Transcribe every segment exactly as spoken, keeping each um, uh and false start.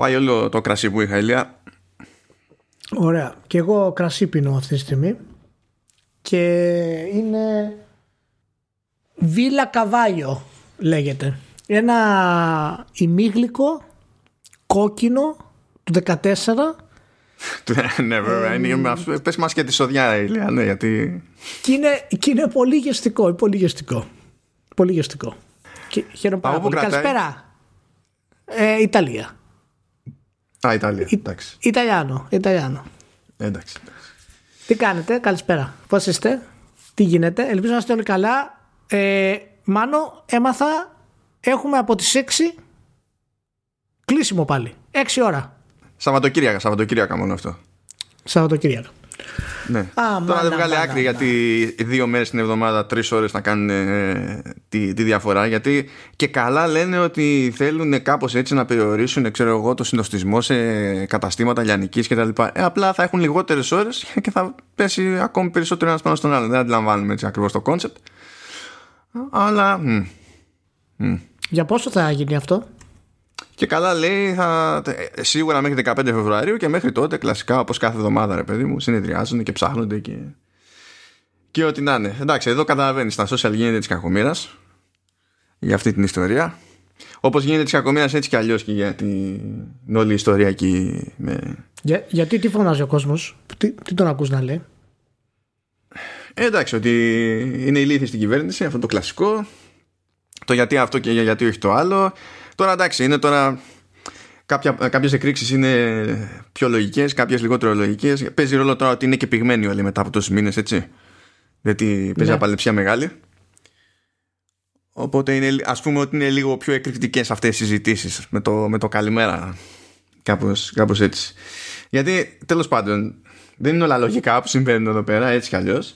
Πάει όλο το κρασί που είχα, Ηλία. Ωραία. Και εγώ κρασί πίνω αυτή τη στιγμή. Και είναι Βίλα Καβάγιο λέγεται. Ένα ημίγλικο κόκκινο του δεκατέσσερα. Ναι, βέβαια. Πες μας και τη σοδιά, Ηλία. Ναι, γιατί... Και είναι πολύ γευστικό. Πολύ γευστικό. Πολύ γευστικό. Χαίρομαι πάρα πολύ. Καλησπέρα. Ιταλία. Α, Ιταλία. Εντάξει. Ιταλιάνο. Ιταλιάνο. Εντάξει. Τι κάνετε, καλησπέρα. Πώς είστε, τι γίνεται, ελπίζω να είστε όλοι καλά. Ε, Μάνο, έμαθα, έχουμε από τις έξι κλείσιμο πάλι. έξι ώρα. Σαββατοκύριακα, Σαββατοκύριακα μόνο αυτό. Σαββατοκύριακα. Ναι. Α, τώρα μάνα, δεν βγάλει μάνα, άκρη μάνα. Γιατί δύο μέρες την εβδομάδα, τρεις ώρες να κάνουν ε, τη, τη διαφορά. Γιατί και καλά λένε ότι θέλουν κάπως έτσι να περιορίσουν, ξέρω εγώ, το συνοστισμό σε καταστήματα λιανικής κτλ. Ε, απλά θα έχουν λιγότερες ώρες και θα πέσει ακόμη περισσότερο ένας πάνω στον άλλο. Δεν αντιλαμβάνουμε έτσι ακριβώς το κόνσεπτ. Αλλά. Μ, μ. Για πόσο θα γίνει αυτό? Και καλά λέει θα, σίγουρα μέχρι δεκαπέντε Φεβρουαρίου, και μέχρι τότε κλασικά όπως κάθε εβδομάδα, ρε παιδί μου, συνεδριάζονται και ψάχνονται και, και ό,τι να είναι. Εντάξει, εδώ καταλαβαίνεις, τα social γίνεται της κακομοίρας για αυτή την ιστορία. Όπως γίνεται της κακομοίρας έτσι κι αλλιώς και για την όλη η ιστορία εκεί με... για, γιατί τι φωνάζει ο κόσμος, τι, τι τον ακούς να λέει? Εντάξει, ότι είναι ηλίθιοι στην κυβέρνηση, αυτό το κλασικό. Το γιατί αυτό και γιατί όχι το άλλο. Τώρα εντάξει, είναι τώρα κάποια, κάποιες εκρήξεις είναι πιο λογικές, κάποιες λιγότερο λογικές. Παίζει ρόλο τώρα ότι είναι και πυγμένοι όλοι μετά από τόσους μήνες, έτσι. Γιατί παίζει απαλεψία μεγάλη. Οπότε είναι, ας πούμε ότι είναι λίγο πιο εκρηκτικές αυτές οι συζητήσεις με το, με το καλημέρα. Κάπως, κάπως έτσι. Γιατί τέλος πάντων δεν είναι όλα λογικά που συμβαίνουν εδώ πέρα, έτσι κι αλλιώς.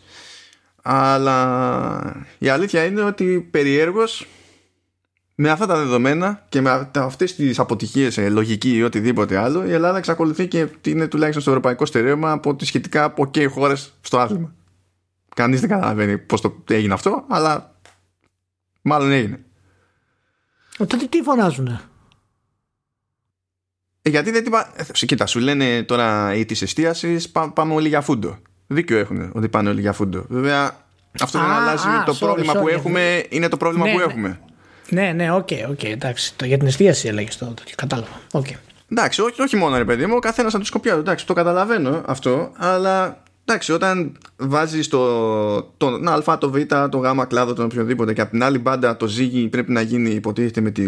Αλλά η αλήθεια είναι ότι περιέργως, με αυτά τα δεδομένα και με αυτές τις αποτυχίες, λογική ή οτιδήποτε άλλο, η Ελλάδα εξακολουθεί και είναι τουλάχιστον στο ευρωπαϊκό στερέωμα από τις σχετικά από και χώρες στο άθλημα. Κανείς δεν καταλαβαίνει πώς το έγινε αυτό, αλλά μάλλον έγινε. Τότε τι φωνάζουνε? Γιατί δεν είπα. Κοίτα, σου λένε τώρα ή της εστίασης, πά, πάμε όλοι για φούντο. Δίκιο έχουν ότι πάνε όλοι για φούντο. Βέβαια, αυτό δεν αλλάζει α, το sorry, πρόβλημα sorry, που sorry. έχουμε. Είναι το πρόβλημα ναι, που ναι. έχουμε. Ναι, ναι, οκ, okay, okay, εντάξει. Το, για την εστίαση έλεγες το τέτοιο, κατάλαβα. Okay. Εντάξει, όχι, όχι μόνο ρε παιδί μου, ο καθένας από τη σκοπιά του. Εντάξει, το καταλαβαίνω αυτό, αλλά εντάξει, όταν βάζεις το, τον Α, το Β, το Γ κλάδο, τον οποιοδήποτε, και από την άλλη μπάντα το ζύγι πρέπει να γίνει, υποτίθεται, με τη,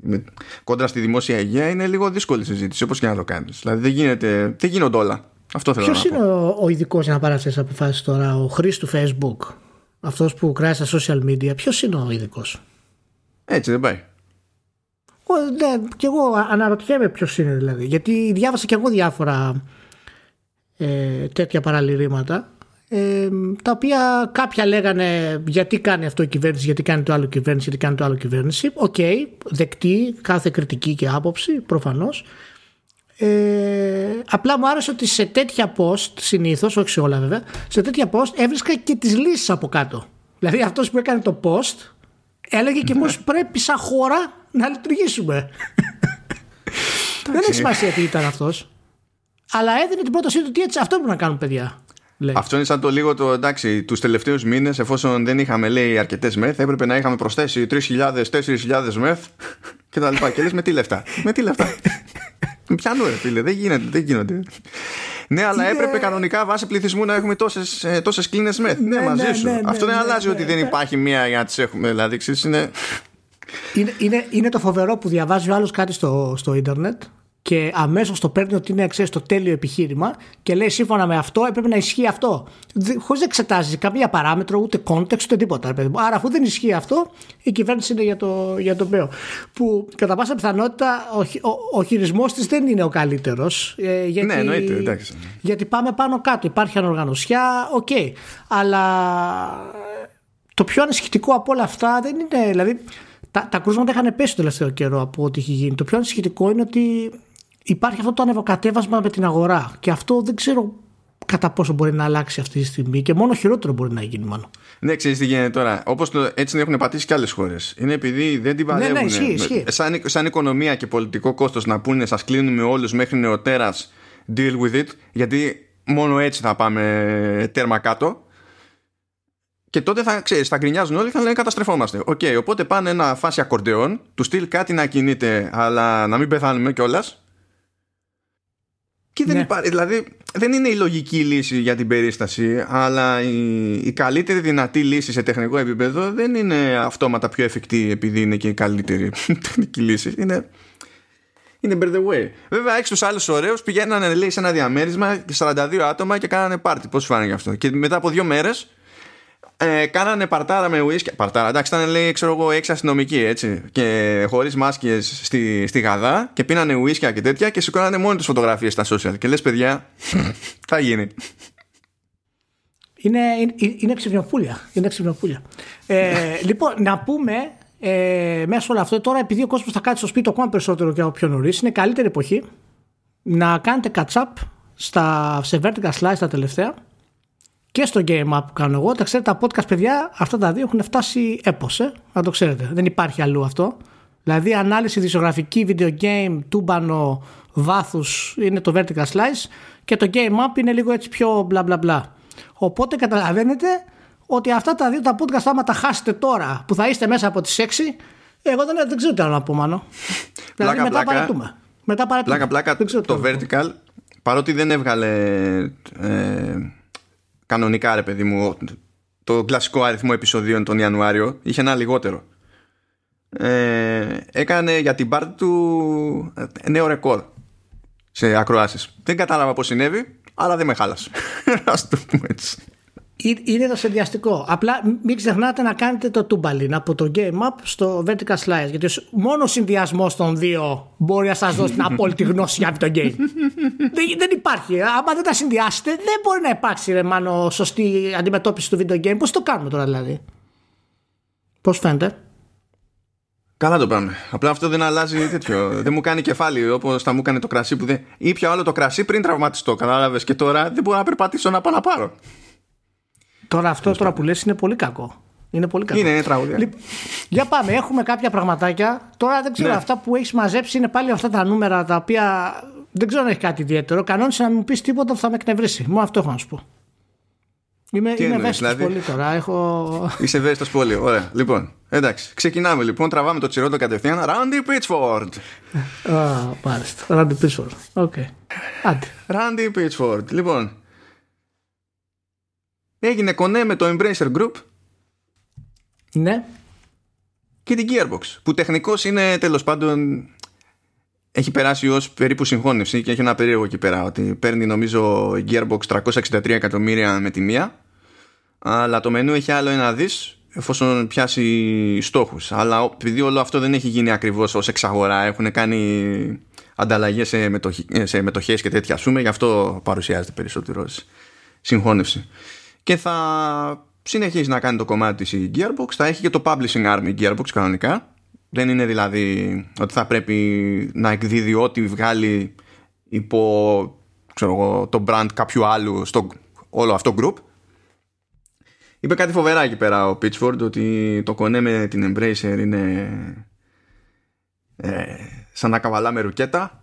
με, κόντρα στη δημόσια υγεία, είναι λίγο δύσκολη συζήτηση, όπως και να το κάνεις. Δηλαδή δεν, γίνεται, δεν γίνονται όλα. Αυτό θέλω να πω. Ποιος είναι ο, ο ειδικός για να πάρει αυτές τις αποφάσεις τώρα, ο χρήστης του Facebook, αυτός που κράζει στα social media, ποιος είναι ο ειδικός? Έτσι δεν πάει? Ναι, και εγώ αναρωτιέμαι ποιος είναι δηλαδή. Γιατί διάβασα και εγώ διάφορα ε, τέτοια παραλυρήματα ε, τα οποία κάποια λέγανε γιατί κάνει αυτό η κυβέρνηση, γιατί κάνει το άλλο κυβέρνηση, γιατί κάνει το άλλο κυβέρνηση. Οκ, okay, δεκτή κάθε κριτική και άποψη προφανώς. Ε, απλά μου άρεσε ότι σε τέτοια post συνήθως, όχι σε όλα βέβαια, σε τέτοια post έβρισκα και τις λύσεις από κάτω. Δηλαδή αυτός που έκανε το post έλεγε και πώς πρέπει σαν χώρα να λειτουργήσουμε. Δεν έχει σημασία τι ήταν αυτός, αλλά έδινε την πρότασή του ότι έτσι αυτό πρέπει να κάνουν, παιδιά. Λέει. Αυτό είναι σαν το λίγο το εντάξει, τους τελευταίους μήνες, εφόσον δεν είχαμε, λέει, αρκετές μεθ, έπρεπε να είχαμε προσθέσει τρεις χιλιάδες, τέσσερις χιλιάδες μεθ και τα λοιπά. Και λες, με τι λεφτά? Με τι λεφτά? Πιανού, ρε φίλε, δεν γίνεται, δεν γίνονται. Ναι, αλλά έπρεπε κανονικά βάσει πληθυσμού να έχουμε τόσες, ε, τόσες κλίνες μεθ. Ναι, ναι, μαζί σου. Ναι, ναι, αυτό δεν ναι, αλλάζει ναι, ότι ναι. δεν υπάρχει μία για να τις έχουμε. Δηλαδή, ξέρεις, είναι... Είναι, είναι, είναι το φοβερό που διαβάζει ο άλλος κάτι στο, στο ίντερνετ και αμέσως το παίρνει ότι είναι, ξέρεις, το τέλειο επιχείρημα και λέει σύμφωνα με αυτό έπρεπε να ισχύει αυτό. Χωρίς να εξετάζει καμία παράμετρο, ούτε context, ούτε τίποτα. Ρε, άρα, αφού δεν ισχύει αυτό, η κυβέρνηση είναι για το, για το ΜΠΕΟ. Που κατά πάσα πιθανότητα ο, ο, ο χειρισμός της δεν είναι ο καλύτερος. Ε, γιατί, ναι, εννοείται. Εντάξει. Γιατί πάμε πάνω κάτω. Υπάρχει ανοργανωσιά, οκ. Okay. Αλλά το πιο ανησυχητικό από όλα αυτά δεν είναι. Δηλαδή, τα, τα κρούσματα είχαν πέσει το τελευταίο καιρό από ό,τι είχε γίνει. Το πιο ανησυχητικό είναι ότι υπάρχει αυτό το ανεβοκατέβασμα με την αγορά και αυτό δεν ξέρω κατά πόσο μπορεί να αλλάξει αυτή τη στιγμή και μόνο χειρότερο μπορεί να γίνει μάλλον. Ναι, ξέρεις τι γίνεται τώρα. Όπως το, έτσι έχουν πατήσει και άλλες χώρες. Είναι επειδή δεν την παλεύουν. Ναι, ναι, ισχύει, ισχύει. Σαν, σαν οικονομία και πολιτικό κόστος να πούνε σας κλείνουμε όλους μέχρι νεοτέρας, deal with it, γιατί μόνο έτσι θα πάμε τέρμα κάτω. Και τότε θα, ξέρεις, θα γκρινιάζουν όλοι και θα λένε καταστρεφόμαστε. Οκ, okay, οπότε πάνε ένα φάση ακορντεόν, του στυλ κάτι να κινείται, αλλά να μην πεθάνουμε κιόλας. Και δεν, ναι, υπά... δηλαδή, δεν είναι η λογική λύση για την περίσταση, αλλά η... η καλύτερη δυνατή λύση σε τεχνικό επίπεδο δεν είναι αυτόματα πιο εφικτή επειδή είναι και η καλύτερη τεχνική λύση. Είναι, είναι by the way. Βέβαια, έχεις τους άλλους ωραίους, πηγαίνανε, λέει, σε ένα διαμέρισμα σαράντα δύο άτομα και κάνανε πάρτι. Πώς σου φάνηκε αυτό? Και μετά από δύο μέρες ε, κάνανε παρτάρα με ουίσκια. Παρτάρα, εντάξει, ήταν, λέει, ξέρω εγώ, έξι αστυνομικοί, έτσι. Και χωρίς μάσκες στη, στη Γαδά και πίνανε ουίσκια και τέτοια και σηκώνανε μόνοι τους φωτογραφίες στα social. Και λες, παιδιά, θα γίνει. Είναι, είναι, είναι ξυπνοπούλια. Είναι ξυπνοπούλια. Ε, λοιπόν, να πούμε ε, μέσα σε όλο αυτό τώρα, επειδή ο κόσμος θα κάτσει στο σπίτι ακόμα περισσότερο και από πιο νωρίς, είναι καλύτερη εποχή να κάνετε catch-up στα, σε vertical slice τα τελευταία. Και στο game app που κάνω εγώ, τα ξέρετε, τα podcast, παιδιά, αυτά τα δύο έχουν φτάσει έπος, ε, να το ξέρετε. Δεν υπάρχει αλλού αυτό. Δηλαδή, ανάλυση δισογραφική, video game, τούμπανο, βάθους είναι το vertical slice και το game app είναι λίγο έτσι πιο μπλα μπλα μπλα. Οπότε καταλαβαίνετε ότι αυτά τα δύο τα podcast, άμα τα χάσετε τώρα που θα είστε μέσα από τις έξι, εγώ δεν, δεν ξέρω τι άλλο να πω, μάλλον. Δηλαδή, πλάκα, μετά παρατούμε. Μετά παρατούμε. Πλάκα, πλάκα, το vertical, παρότι δεν έβγαλε... Ε, κανονικά, ρε παιδί μου, το κλασικό αριθμό επεισοδίων τον Ιανουάριο, είχε ένα λιγότερο. Ε, έκανε για την πάρτι του νέο ρεκόρ σε ακροάσεις. Δεν κατάλαβα πώς συνέβη, αλλά δεν με χάλασε. Ας το πούμε έτσι. Είναι το συνδυαστικό. Απλά μην ξεχνάτε να κάνετε το τούμπαλιν από το game up στο vertical slice. Γιατί μόνο ο συνδυασμός των δύο μπορεί να σας δώσει την απόλυτη γνώση για το game. Δεν υπάρχει. Άμα δεν τα συνδυάσετε, δεν μπορεί να υπάρξει, ρε μάνο, σωστή αντιμετώπιση του video game. Πώς το κάνουμε τώρα, δηλαδή? Πώς φαίνεται? Καλά το πάμε. Απλά αυτό δεν αλλάζει τέτοιο. Δεν μου κάνει κεφάλι όπως θα μου έκανε το κρασί που δεν. Ήπια όλο το κρασί πριν τραυματιστώ. Κατάλαβες, και τώρα δεν μπορώ να περπατήσω να πάω να πάρω. Τώρα αυτό τώρα που λες είναι πολύ κακό. Είναι πολύ κακό. Είναι, είναι τραγωδία. Λοιπόν, για πάμε, έχουμε κάποια πραγματάκια. Τώρα δεν ξέρω, ναι, αυτά που έχεις μαζέψει είναι πάλι αυτά τα νούμερα τα οποία δεν ξέρω αν έχει κάτι ιδιαίτερο. Κανόνισε να μην πεις τίποτα που θα με εκνευρίσει. Μόνο αυτό έχω να σου πω. Είμαι, είμαι ευαίσθητος δηλαδή... πολύ τώρα. Έχω... Είσαι ευαίσθητος πολύ. Ωραία. Λοιπόν, εντάξει. Ξεκινάμε λοιπόν. Τραβάμε το τσιρόντο κατευθείαν. Randy Pitchford. Μάλιστα. Randy Pitchford. Οκ. Άντε. Randy Pitchford. Λοιπόν. Έγινε κονέ με το Embracer Group. Ναι. Και την Gearbox, που τεχνικώς είναι, τέλος πάντων, έχει περάσει ως περίπου συγχώνευση και έχει ένα περίεργο εκεί πέρα. Ότι παίρνει, νομίζω, Gearbox τριακόσια εξήντα τρία εκατομμύρια με τη μία, αλλά το μενού έχει άλλο ένα δις εφόσον πιάσει στόχους. Αλλά επειδή όλο αυτό δεν έχει γίνει ακριβώς ως εξαγορά, έχουν κάνει ανταλλαγές σε, μετοχ... σε μετοχές και τέτοια, ας πούμε, γι' αυτό παρουσιάζεται περισσότερο ως συγχώνευση. Και θα συνεχίσει να κάνει το κομμάτι της η Gearbox. Θα έχει και το publishing army Gearbox κανονικά. Δεν είναι δηλαδή ότι θα πρέπει να εκδίδει ό,τι βγάλει υπό, ξέρω εγώ, το brand κάποιου άλλου στο όλο αυτό group. Είπε κάτι φοβερά εκεί πέρα ο Pitchford, ότι το κονέ με την Embracer είναι ε, σαν να καβαλάμε ρουκέτα.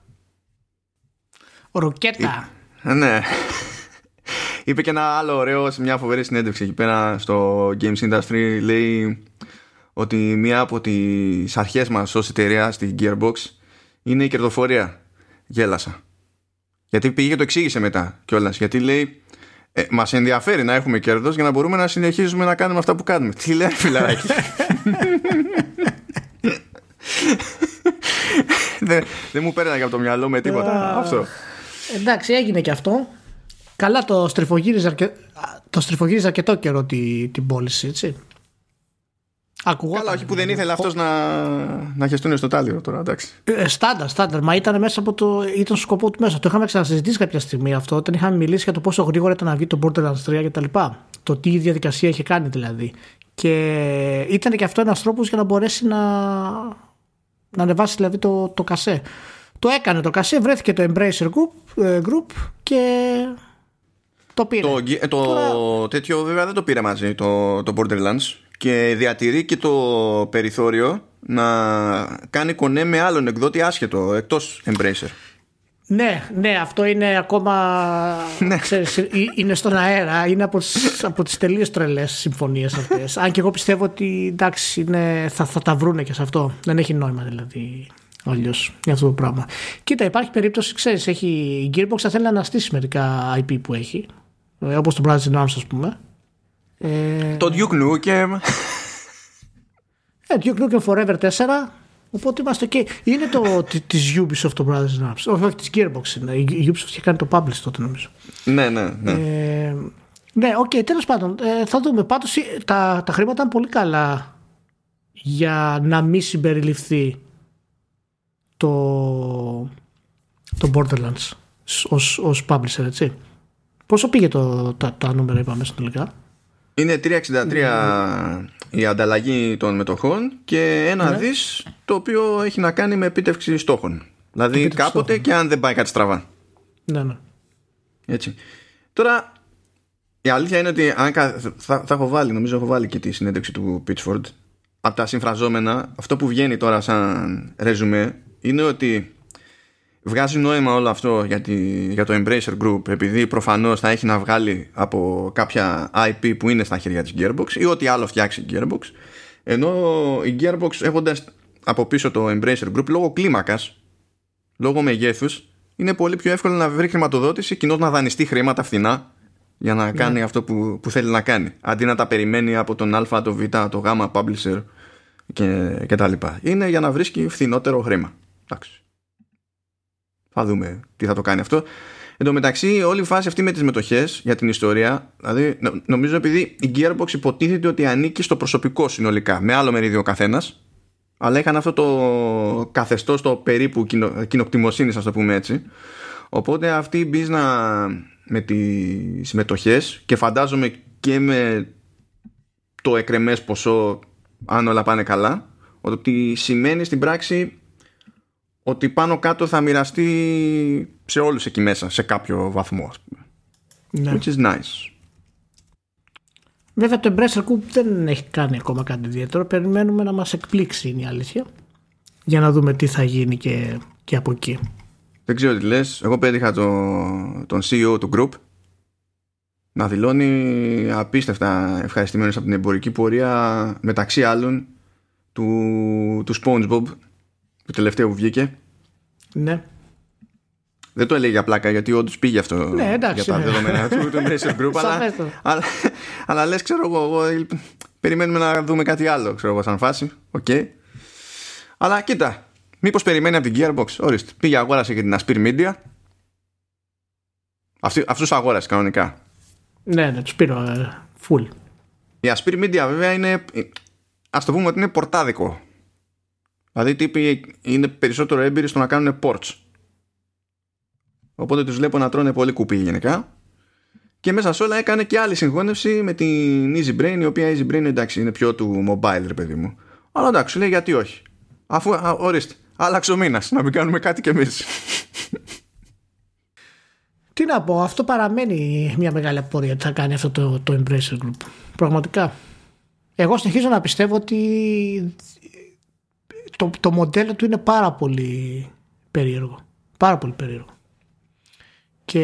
Ρουκέτα. Ε, ναι. Είπε και ένα άλλο ωραίο σε μια φοβερή συνέντευξη εκεί πέρα στο Games Industry. Λέει ότι μία από τις αρχές μας ως εταιρεία στην Gearbox είναι η κερδοφορία. Γέλασα. Γιατί πήγε και το εξήγησε μετά κιόλας. Γιατί λέει ε, μας ενδιαφέρει να έχουμε κέρδος για να μπορούμε να συνεχίζουμε να κάνουμε αυτά που κάνουμε. Τι λέει, φιλαράκι? δεν, δεν μου πέρανε από το μυαλό με τίποτα. Αυτό. Εντάξει, έγινε και αυτό. Καλά, το στριφογύριζε αρκε... αρκετό καιρό την, την πώληση, έτσι. Ακουγόταν. Καλά, όχι που δεν ήθελε αυτός να, να χεστούν στο τάλιρο τώρα, εντάξει. Στάνταρ, στάνταρ. Μα ήταν μέσα από το... ήταν στο σκοπό του μέσα. Το είχαμε ξανασυζητήσει κάποια στιγμή αυτό, όταν είχαμε μιλήσει για το πόσο γρήγορα ήταν να βγει το Borderlands τρία κτλ. Το τι η διαδικασία είχε κάνει δηλαδή. Και ήταν και αυτό ένας τρόπος για να μπορέσει να, να ανεβάσει δηλαδή το, το κασέ. Το έκανε το κασέ, βρέθηκε το Embracer Group, group και. Το πήρε. Το, το Τώρα... τέτοιο βέβαια δεν το πήρε μαζί το, το Borderlands. Και διατηρεί και το περιθώριο να κάνει κονέ με άλλον εκδότη άσχετο, εκτός Embracer. Ναι, ναι, αυτό είναι ακόμα. Ναι. Ξέρεις, είναι στον αέρα. Είναι από τις, από τις τελείως τρελές συμφωνίες αυτές. Αν και εγώ πιστεύω ότι εντάξει, είναι, θα, θα τα βρούνε και σε αυτό. Δεν έχει νόημα δηλαδή αλλιώς για αυτό το πράγμα. Κοίτα, υπάρχει περίπτωση, ξέρεις, έχει, η Gearbox θα θέλει να αναστήσει μερικά άι πι που έχει. Όπως το Brothers in Arms, ας πούμε. Ε... Το Duke Nukem. Ε, Duke Nukem Forever τέσσερα. Οπότε είμαστε και. Είναι το της Ubisoft το Brothers in Arms. Όχι, της Gearbox είναι. Η Ubisoft είχε κάνει το publish τότε, νομίζω. Ναι, ναι, ναι. Ε, ναι, οκ, okay, τέλος πάντων. Ε, θα δούμε. Πάντως τα, τα χρήματα ήταν πολύ καλά για να μην συμπεριληφθεί το, το Borderlands ως, ως publisher, έτσι. Πόσο πήγε το, τα, τα νούμερα, είπαμε συνολικά. Είναι τριακόσια εξήντα τρία η ανταλλαγή των μετοχών και ένα ναι. δις, το οποίο έχει να κάνει με επίτευξη στόχων. Δηλαδή επίτευξη κάποτε στόχων. Και αν δεν πάει κάτι στραβά. Ναι, ναι. Έτσι. Τώρα, η αλήθεια είναι ότι αν θα, θα έχω βάλει, νομίζω έχω βάλει και τη συνέντευξη του Pitchford. Από τα συμφραζόμενα, αυτό που βγαίνει τώρα σαν ρεζουμέ είναι ότι βγάζει νόημα όλο αυτό για, τη, για το Embracer Group, επειδή προφανώς θα έχει να βγάλει από κάποια άι πι που είναι στα χέρια της Gearbox ή ό,τι άλλο φτιάξει η Gearbox, ενώ η Gearbox έχοντας από πίσω το Embracer Group, λόγω κλίμακας, λόγω μεγέθους, είναι πολύ πιο εύκολο να βρει χρηματοδότηση, κοινώς να δανειστεί χρήματα φθηνά για να κάνει yeah. αυτό που, που θέλει να κάνει, αντί να τα περιμένει από τον Α, το Β, το Γ, publisher και, και τα λοιπά. Είναι για να βρίσκει φθηνότερο χρήμα. Εντάξει. Θα δούμε τι θα το κάνει αυτό. Εν τω μεταξύ, όλη η φάση αυτή με τις μετοχές για την ιστορία, δηλαδή, νομίζω επειδή η Gearbox υποτίθεται ότι ανήκει στο προσωπικό συνολικά, με άλλο μερίδιο ο καθένας, αλλά είχαν αυτό το καθεστώς το περίπου κοινο, κοινοκτημοσύνης, ας το πούμε έτσι. Οπότε αυτή η μπίζνα με τις μετοχές, και φαντάζομαι και με το εκρεμές ποσό, αν όλα πάνε καλά, ότι σημαίνει στην πράξη ότι πάνω κάτω θα μοιραστεί σε όλους εκεί μέσα, σε κάποιο βαθμό, ας πούμε. Ναι. Which is nice. Βέβαια το Embracer Group δεν έχει κάνει ακόμα κάτι ιδιαίτερο. Περιμένουμε να μας εκπλήξει, είναι η αλήθεια. Για να δούμε τι θα γίνει και, και από εκεί. Δεν ξέρω τι λες. Εγώ πέτυχα το, τον σι ι ο του Group να δηλώνει απίστευτα ευχαριστημένος από την εμπορική πορεία, μεταξύ άλλων του, του SpongeBob, το τελευταίο που βγήκε. Ναι. Δεν το έλεγε για πλάκα, γιατί όντως πήγε αυτό. Ναι, εντάξει, για τα ναι. δεδομένα του Embracer Group. αλλά, αλλά, αλλά λες, ξέρω εγώ, εγώ, περιμένουμε να δούμε κάτι άλλο, ξέρω εγώ, σαν φάση. Οκ. Okay. Αλλά κοίτα, μήπως περιμένει από την Gearbox. Ορίστε, πήγε, αγόρασε και την Aspyr Media. Αυτούς αγόρασε κανονικά. Ναι, ναι, τους πήρω full. Η Aspyr Media βέβαια είναι, ας το πούμε ότι είναι πορτάδικο. Δηλαδή οι τύποι είναι περισσότερο έμπειροι στο να κάνουν ports. Οπότε τους βλέπω να τρώνε πολύ κουπί γενικά. Και μέσα σε όλα έκανε και άλλη συγχώνευση με την Easy Brain, η οποία Easy Brain, εντάξει, είναι πιο του mobile, ρε παιδί μου. Αλλά εντάξει, λέει, γιατί όχι. Αφού α, ορίστε, άλλαξε ο μήνας, να μην κάνουμε κάτι κι εμείς. Τι να πω, αυτό παραμένει μια μεγάλη απορία τι θα κάνει αυτό το, το Embracer Group. Πραγματικά. Εγώ συνεχίζω να πιστεύω ότι Το, το μοντέλο του είναι πάρα πολύ περίεργο. Πάρα πολύ περίεργο. Και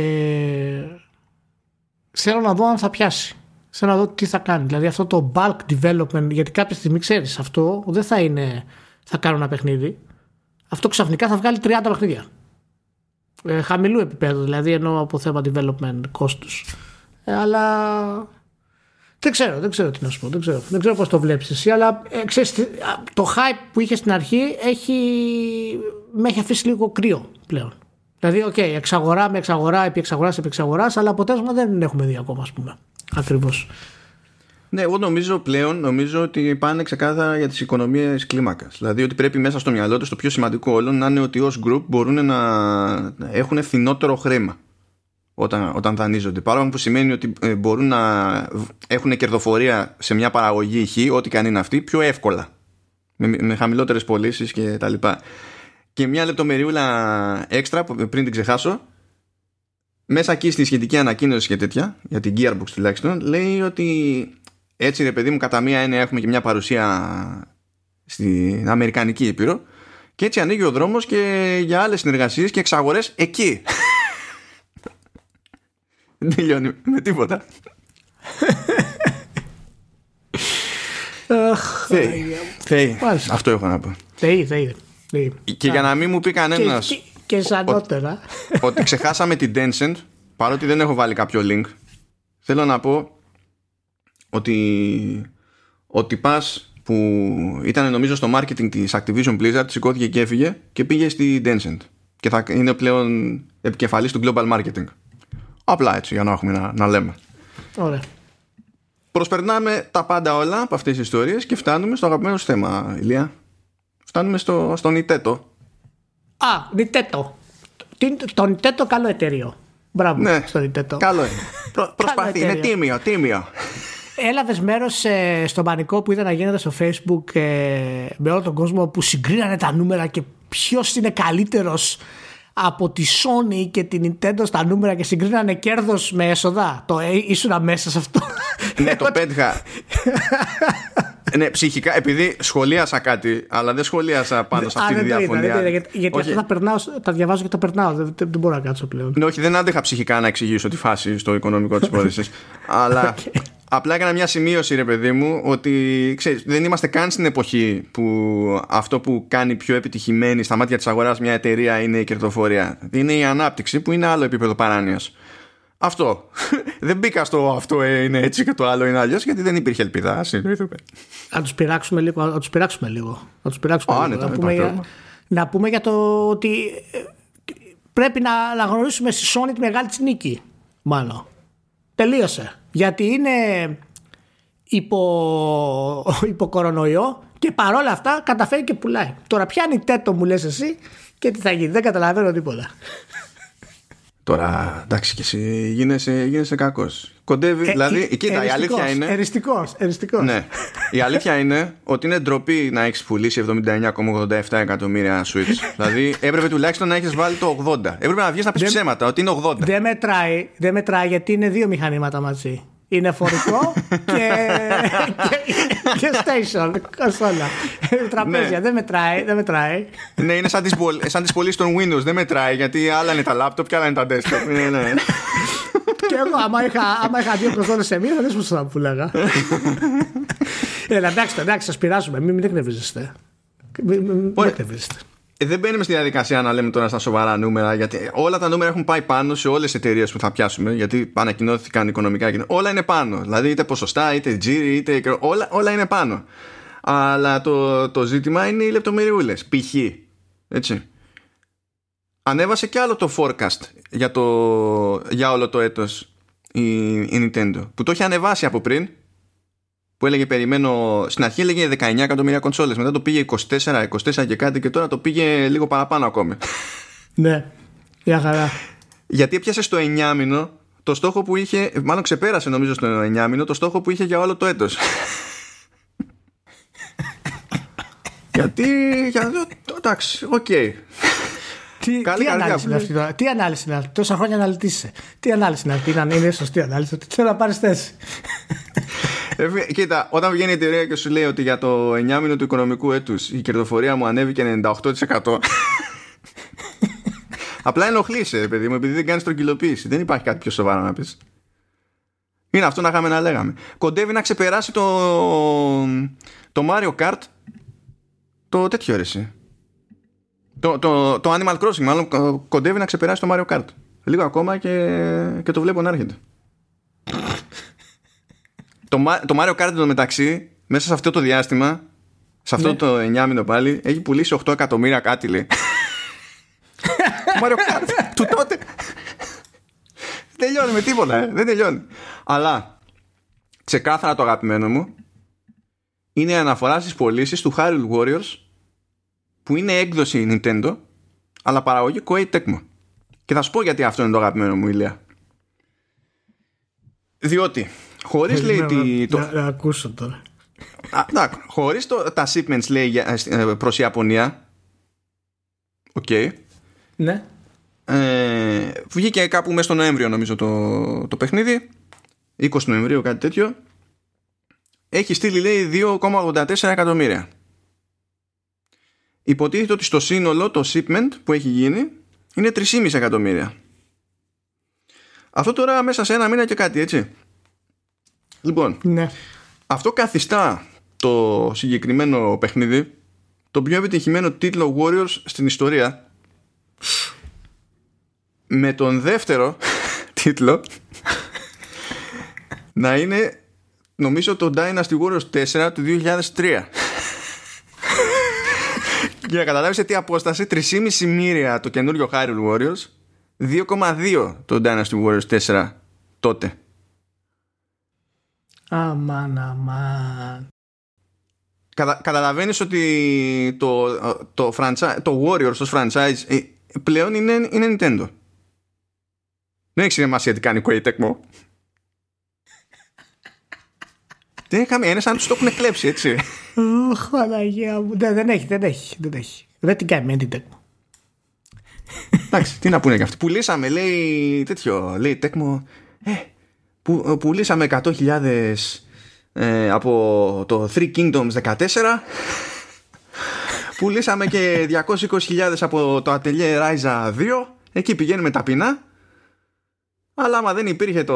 θέλω να δω αν θα πιάσει. Θέλω να δω τι θα κάνει. Δηλαδή αυτό το bulk development, γιατί κάποια στιγμή, ξέρεις, αυτό δεν θα είναι θα κάνω ένα παιχνίδι. Αυτό ξαφνικά θα βγάλει τριάντα παιχνίδια. Ε, χαμηλού επίπεδου, δηλαδή, εννοώ από θέμα development κόστους. Ε, αλλά... Δεν ξέρω, δεν ξέρω τι να σου πω, δεν ξέρω, δεν ξέρω πώς το βλέπεις εσύ, αλλά ε, ξέρεις, το hype που είχε στην αρχή έχει, με έχει αφήσει λίγο κρύο πλέον. Δηλαδή, οκ, okay, εξαγορά με εξαγορά, επί εξαγοράς, επί εξαγοράς, αλλά αποτέλεσμα δεν έχουμε δει ακόμα, ας πούμε, ακριβώς. Ναι, εγώ νομίζω πλέον, νομίζω ότι πάνε ξεκάθαρα για τις οικονομίες κλίμακας. Δηλαδή ότι πρέπει μέσα στο μυαλό τους το πιο σημαντικό όλων να είναι ότι ως group μπορούν να έχουν φθηνότερο χρήμα. Όταν, όταν δανείζονται. Παρόλο που σημαίνει ότι μπορούν να έχουν κερδοφορία σε μια παραγωγή χ, ό,τι και αν είναι αυτή, πιο εύκολα. Με, με χαμηλότερες πωλήσεις και τα λοιπά. Και μια λεπτομεριούλα έξτρα πριν την ξεχάσω. μέσα εκεί στη σχετική ανακοίνωση και τέτοια, για την Gearbox τουλάχιστον, λέει ότι έτσι ρε παιδί μου, κατά μία έννοια έχουμε και μια παρουσία στην Αμερικανική Ήπειρο και έτσι ανοίγει ο δρόμος και για άλλες συνεργασίες και εξαγορές εκεί. Δεν τελειώνει με τίποτα. Θεή. Αυτό έχω να πω. Θεή, θεή. Και για να μην μου πει κανένας και σανότερα ότι ξεχάσαμε την Tencent, παρότι δεν έχω βάλει κάποιο link, θέλω να πω ότι ο τυπάς που ήταν νομίζω στο marketing της Activision Blizzard σηκώθηκε και έφυγε και πήγε στη Tencent και θα είναι πλέον επικεφαλής του global marketing. Απλά έτσι για να έχουμε να, να λέμε. Ωραία. Προσπερνάμε τα πάντα όλα από αυτές τις ιστορίες και φτάνουμε στο αγαπημένο σου θέμα, Ηλία. Φτάνουμε στο, στο Nintendo. Α, Nintendo. Το Nintendo καλό εταιρείο. Μπράβο, ναι, στο Nintendo. Καλό είναι. Προ, προσπαθεί, είναι τίμιο, τίμιο. Έλαβες μέρος ε, στον πανικό που ήταν να γίνεται στο Facebook ε, με όλο τον κόσμο που συγκρίνανε τα νούμερα και ποιος είναι καλύτερος από τη Sony και την Nintendo στα νούμερα και συγκρίνανε κέρδος με έσοδα. Το ε, ήσουν μέσα σε αυτό. Ναι, το πέτυχα. Ναι, ψυχικά, επειδή σχολίασα κάτι, αλλά δεν σχολίασα πάνω σε αυτή τη διαφωνία. Γιατί αυτά τα διαβάζω και τα περνάω. Δεν μπορώ να κάτσω πλέον. Ναι, όχι, δεν άντεχα ψυχικά να εξηγήσω τη φάση στο οικονομικό της πρόθεσης. Αλλά απλά έκανα μια σημείωση, ρε παιδί μου, ότι ξέρεις, δεν είμαστε καν στην εποχή που αυτό που κάνει πιο επιτυχημένη στα μάτια της αγοράς μια εταιρεία είναι η κερδοφορία. Είναι η ανάπτυξη που είναι άλλο επίπεδο παράνοιας. Αυτό. Δεν μπήκα στο αυτό είναι έτσι και το άλλο είναι αλλιώς, γιατί δεν υπήρχε ελπίδα. Να τους πειράξουμε λίγο. Να τους πειράξουμε λίγο. Να, τους πειράξουμε Ά, λίγο. Ναι, να, πούμε για, να πούμε για το ότι πρέπει να, να γνωρίσουμε στη Sony τη μεγάλη της νίκη. Μάλλον. Τελείωσε. Γιατί είναι υπό, υπό κορονοϊό και παρόλα αυτά καταφέρει και πουλάει. Τώρα πιάνει τέτο μου λες εσύ και τι θα γίνει. Δεν καταλαβαίνω τίποτα. Τώρα, εντάξει, και εσύ γίνεσαι, γίνεσαι κακός. Κοντεύει, ε, δηλαδή, ε, κοίτα, η αλήθεια είναι. Εριστικός, εριστικός. Ναι. Η αλήθεια είναι ότι είναι ντροπή να έχεις πουλήσει εβδομήντα εννιά κόμμα ογδόντα επτά εκατομμύρια Switch. Δηλαδή, έπρεπε τουλάχιστον να έχεις βάλει το ογδόντα. Έπρεπε να βγεις να πεις ψέματα ότι είναι ογδόντα. Δεν μετράει, δεν μετράει, γιατί είναι δύο μηχανήματα μαζί. Είναι φορικό και, και, και station, κονσόλα. Τραπέζια, ναι. δεν μετράει, δεν μετράει. Ναι, είναι σαν τις, πολ, σαν τις πωλήσεις των Windows, δεν μετράει, γιατί άλλα είναι τα laptop και άλλα είναι τα desktop. Ναι, ναι. Και εγώ, άμα είχα, άμα είχα δύο κονσόλες σε μία, θα δεις πως θα πουλάγα. Εντάξει, εντάξει, σας πειράζουμε, μην εκνευρίζεστε. Μην εκνευρίζεστε. Δεν μπαίνουμε στη διαδικασία να λέμε τώρα στα σοβαρά νούμερα, γιατί όλα τα νούμερα έχουν πάει πάνω σε όλες τις εταιρείες που θα πιάσουμε, γιατί ανακοινώθηκαν οικονομικά και όλα είναι πάνω. Δηλαδή είτε ποσοστά, είτε τζίρι, είτε όλα, όλα είναι πάνω. Αλλά το, το ζήτημα είναι οι λεπτομεριούλες. Π.χ. έτσι. Ανέβασε και άλλο το forecast για, το, για όλο το έτος η, η Nintendo, που το είχε ανεβάσει από πριν. Που έλεγε περιμένω, στην αρχή έλεγε δεκαεννιά εκατομμύρια κονσόλες, μετά το πήγε είκοσι τέσσερα, είκοσι τέσσερα και κάτι και τώρα το πήγε λίγο παραπάνω ακόμη. Ναι, για χαρά. Γιατί έπιασε στο εννιάμηνο το στόχο που είχε, μάλλον ξεπέρασε νομίζω στο εννιάμηνο το στόχο που είχε για όλο το έτος. Γιατί, για, εντάξει, οκ. Okay. Τι, τι, ανάλυση είναι αυτή, τι ανάλυση είναι αυτή, τόσα χρόνια αναλυτήσαι. Τι ανάλυση είναι αυτή, είναι, είναι σωστή ανάλυση, ότι θέλω να πάρεις θέση. Ε, κοίτα, όταν βγαίνει η εταιρεία και σου λέει ότι για το εννιάμηνο του οικονομικού έτους η κερδοφορία μου ανέβηκε ενενήντα οκτώ τοις εκατό. Απλά ενοχλείσαι, παιδί μου, επειδή δεν κάνεις τρογγυλοποίηση. Δεν υπάρχει κάτι πιο σοβαρό να πεις. Είναι αυτό να είχαμε να λέγαμε. Κοντεύει να ξεπεράσει το, το Mario Kart. Το τέτοιο αίρεση. Το, το, το Animal Crossing, μάλλον κοντεύει να ξεπεράσει το Mario Kart. Λίγο ακόμα και, και το βλέπω να έρχεται. Το Mario Kart το μεταξύ, μέσα σε αυτό το διάστημα, σε αυτό ναι. το εννιάμηνο πάλι, έχει πουλήσει οκτώ εκατομμύρια κάτι, λέει. Το Mario Kart του τότε. Δεν τελειώνει με τίποτα, ε. δεν τελειώνει. Αλλά ξεκάθαρα το αγαπημένο μου είναι η αναφορά στις πωλήσεις του Hyrule Warriors, που είναι έκδοση Nintendo, αλλά παραγωγή Koei Tecmo. Και θα σου πω γιατί αυτό είναι το αγαπημένο μου, Ηλία. Διότι χωρίς λέει να, τη, το... να, να ακούσω τώρα. Α, να, χωρίς το, τα shipments λέει προς Ιαπωνία. Οκ okay. Ναι. Ε, βγήκε κάπου μέσα στο Νοέμβριο νομίζω το, το παιχνίδι, είκοσι Νοεμβρίου κάτι τέτοιο. Έχει στείλει λέει δύο κόμμα ογδόντα τέσσερα εκατομμύρια. Υποτίθεται ότι στο σύνολο το shipment που έχει γίνει είναι τρία κόμμα πέντε εκατομμύρια. Αυτό τώρα μέσα σε ένα μήνα και κάτι, έτσι. Λοιπόν, ναι. Αυτό καθιστά το συγκεκριμένο παιχνίδι το πιο επιτυχημένο τίτλο Warriors στην ιστορία, με τον δεύτερο τίτλο να είναι νομίζω το Dynasty Warriors τέσσερα του δύο χιλιάδες τρία. Για να καταλάβεις σε τι απόσταση, τρία κόμμα πέντε μοίρια το καινούριο Hyrule Warriors, δύο κόμμα δύο το Dynasty Warriors τέσσερα τότε. Αμάν, αμάν. Κατα, καταλαβαίνεις ότι το, το, franchise, το Warriors ως franchise πλέον είναι, είναι Nintendo. Δεν έχει σημασία τι κάνει Koei Tecmo. Δεν έχει καμία, είναι σαν να τους το έχουν κλέψει, έτσι. Ωχ, Παναγία μου. Δεν έχει, δεν έχει, δεν έχει. Δεν την κάνει, δεν την Tecmo. Εντάξει, τι να πούνε και αυτοί. Πουλήσαμε, λέει τέτοιο, λέει Tecmo. Ε, που, πουλήσαμε εκατό χιλιάδες ε, από το Three Kingdoms δεκατέσσερα. Πουλήσαμε και διακόσιες είκοσι χιλιάδες από το Atelier Ryza δύο. Εκεί πηγαίνουμε ταπεινά. Αλλά άμα δεν υπήρχε το...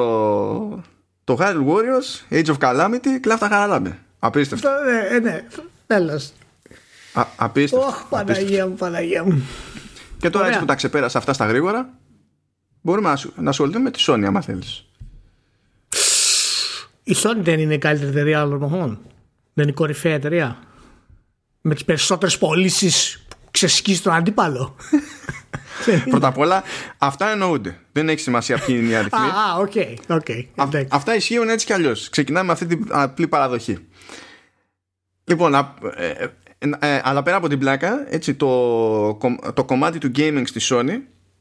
το Hyrule Warriors, Age of Calamity, κλαφτα χαραλάμπε. Απίστευτο. Ναι, ναι, τέλος. Απίστευτο. Ωχ, Παναγία μου, Παναγία μου. Και τώρα έτσι που τα ξεπέρασα αυτά στα γρήγορα, μπορούμε να ασχοληθούμε με τη Sony, άμα θέλεις. Η Sony δεν είναι η καλύτερη εταιρεία όλων των. Δεν είναι η κορυφαία εταιρεία. Με τις περισσότερες πωλήσεις που ξεσκίζει τον αντίπαλο. Πρώτα απ' όλα, αυτά εννοούνται. Δεν έχει σημασία ποιοι είναι οι αριθμοί. Α, okay, okay. Α, αυτά ισχύουν έτσι κι αλλιώς. Ξεκινάμε με αυτή την απλή παραδοχή. Λοιπόν, α, ε, ε, ε, αλλά πέρα από την πλάκα, έτσι, το, το κομμάτι του gaming στη Sony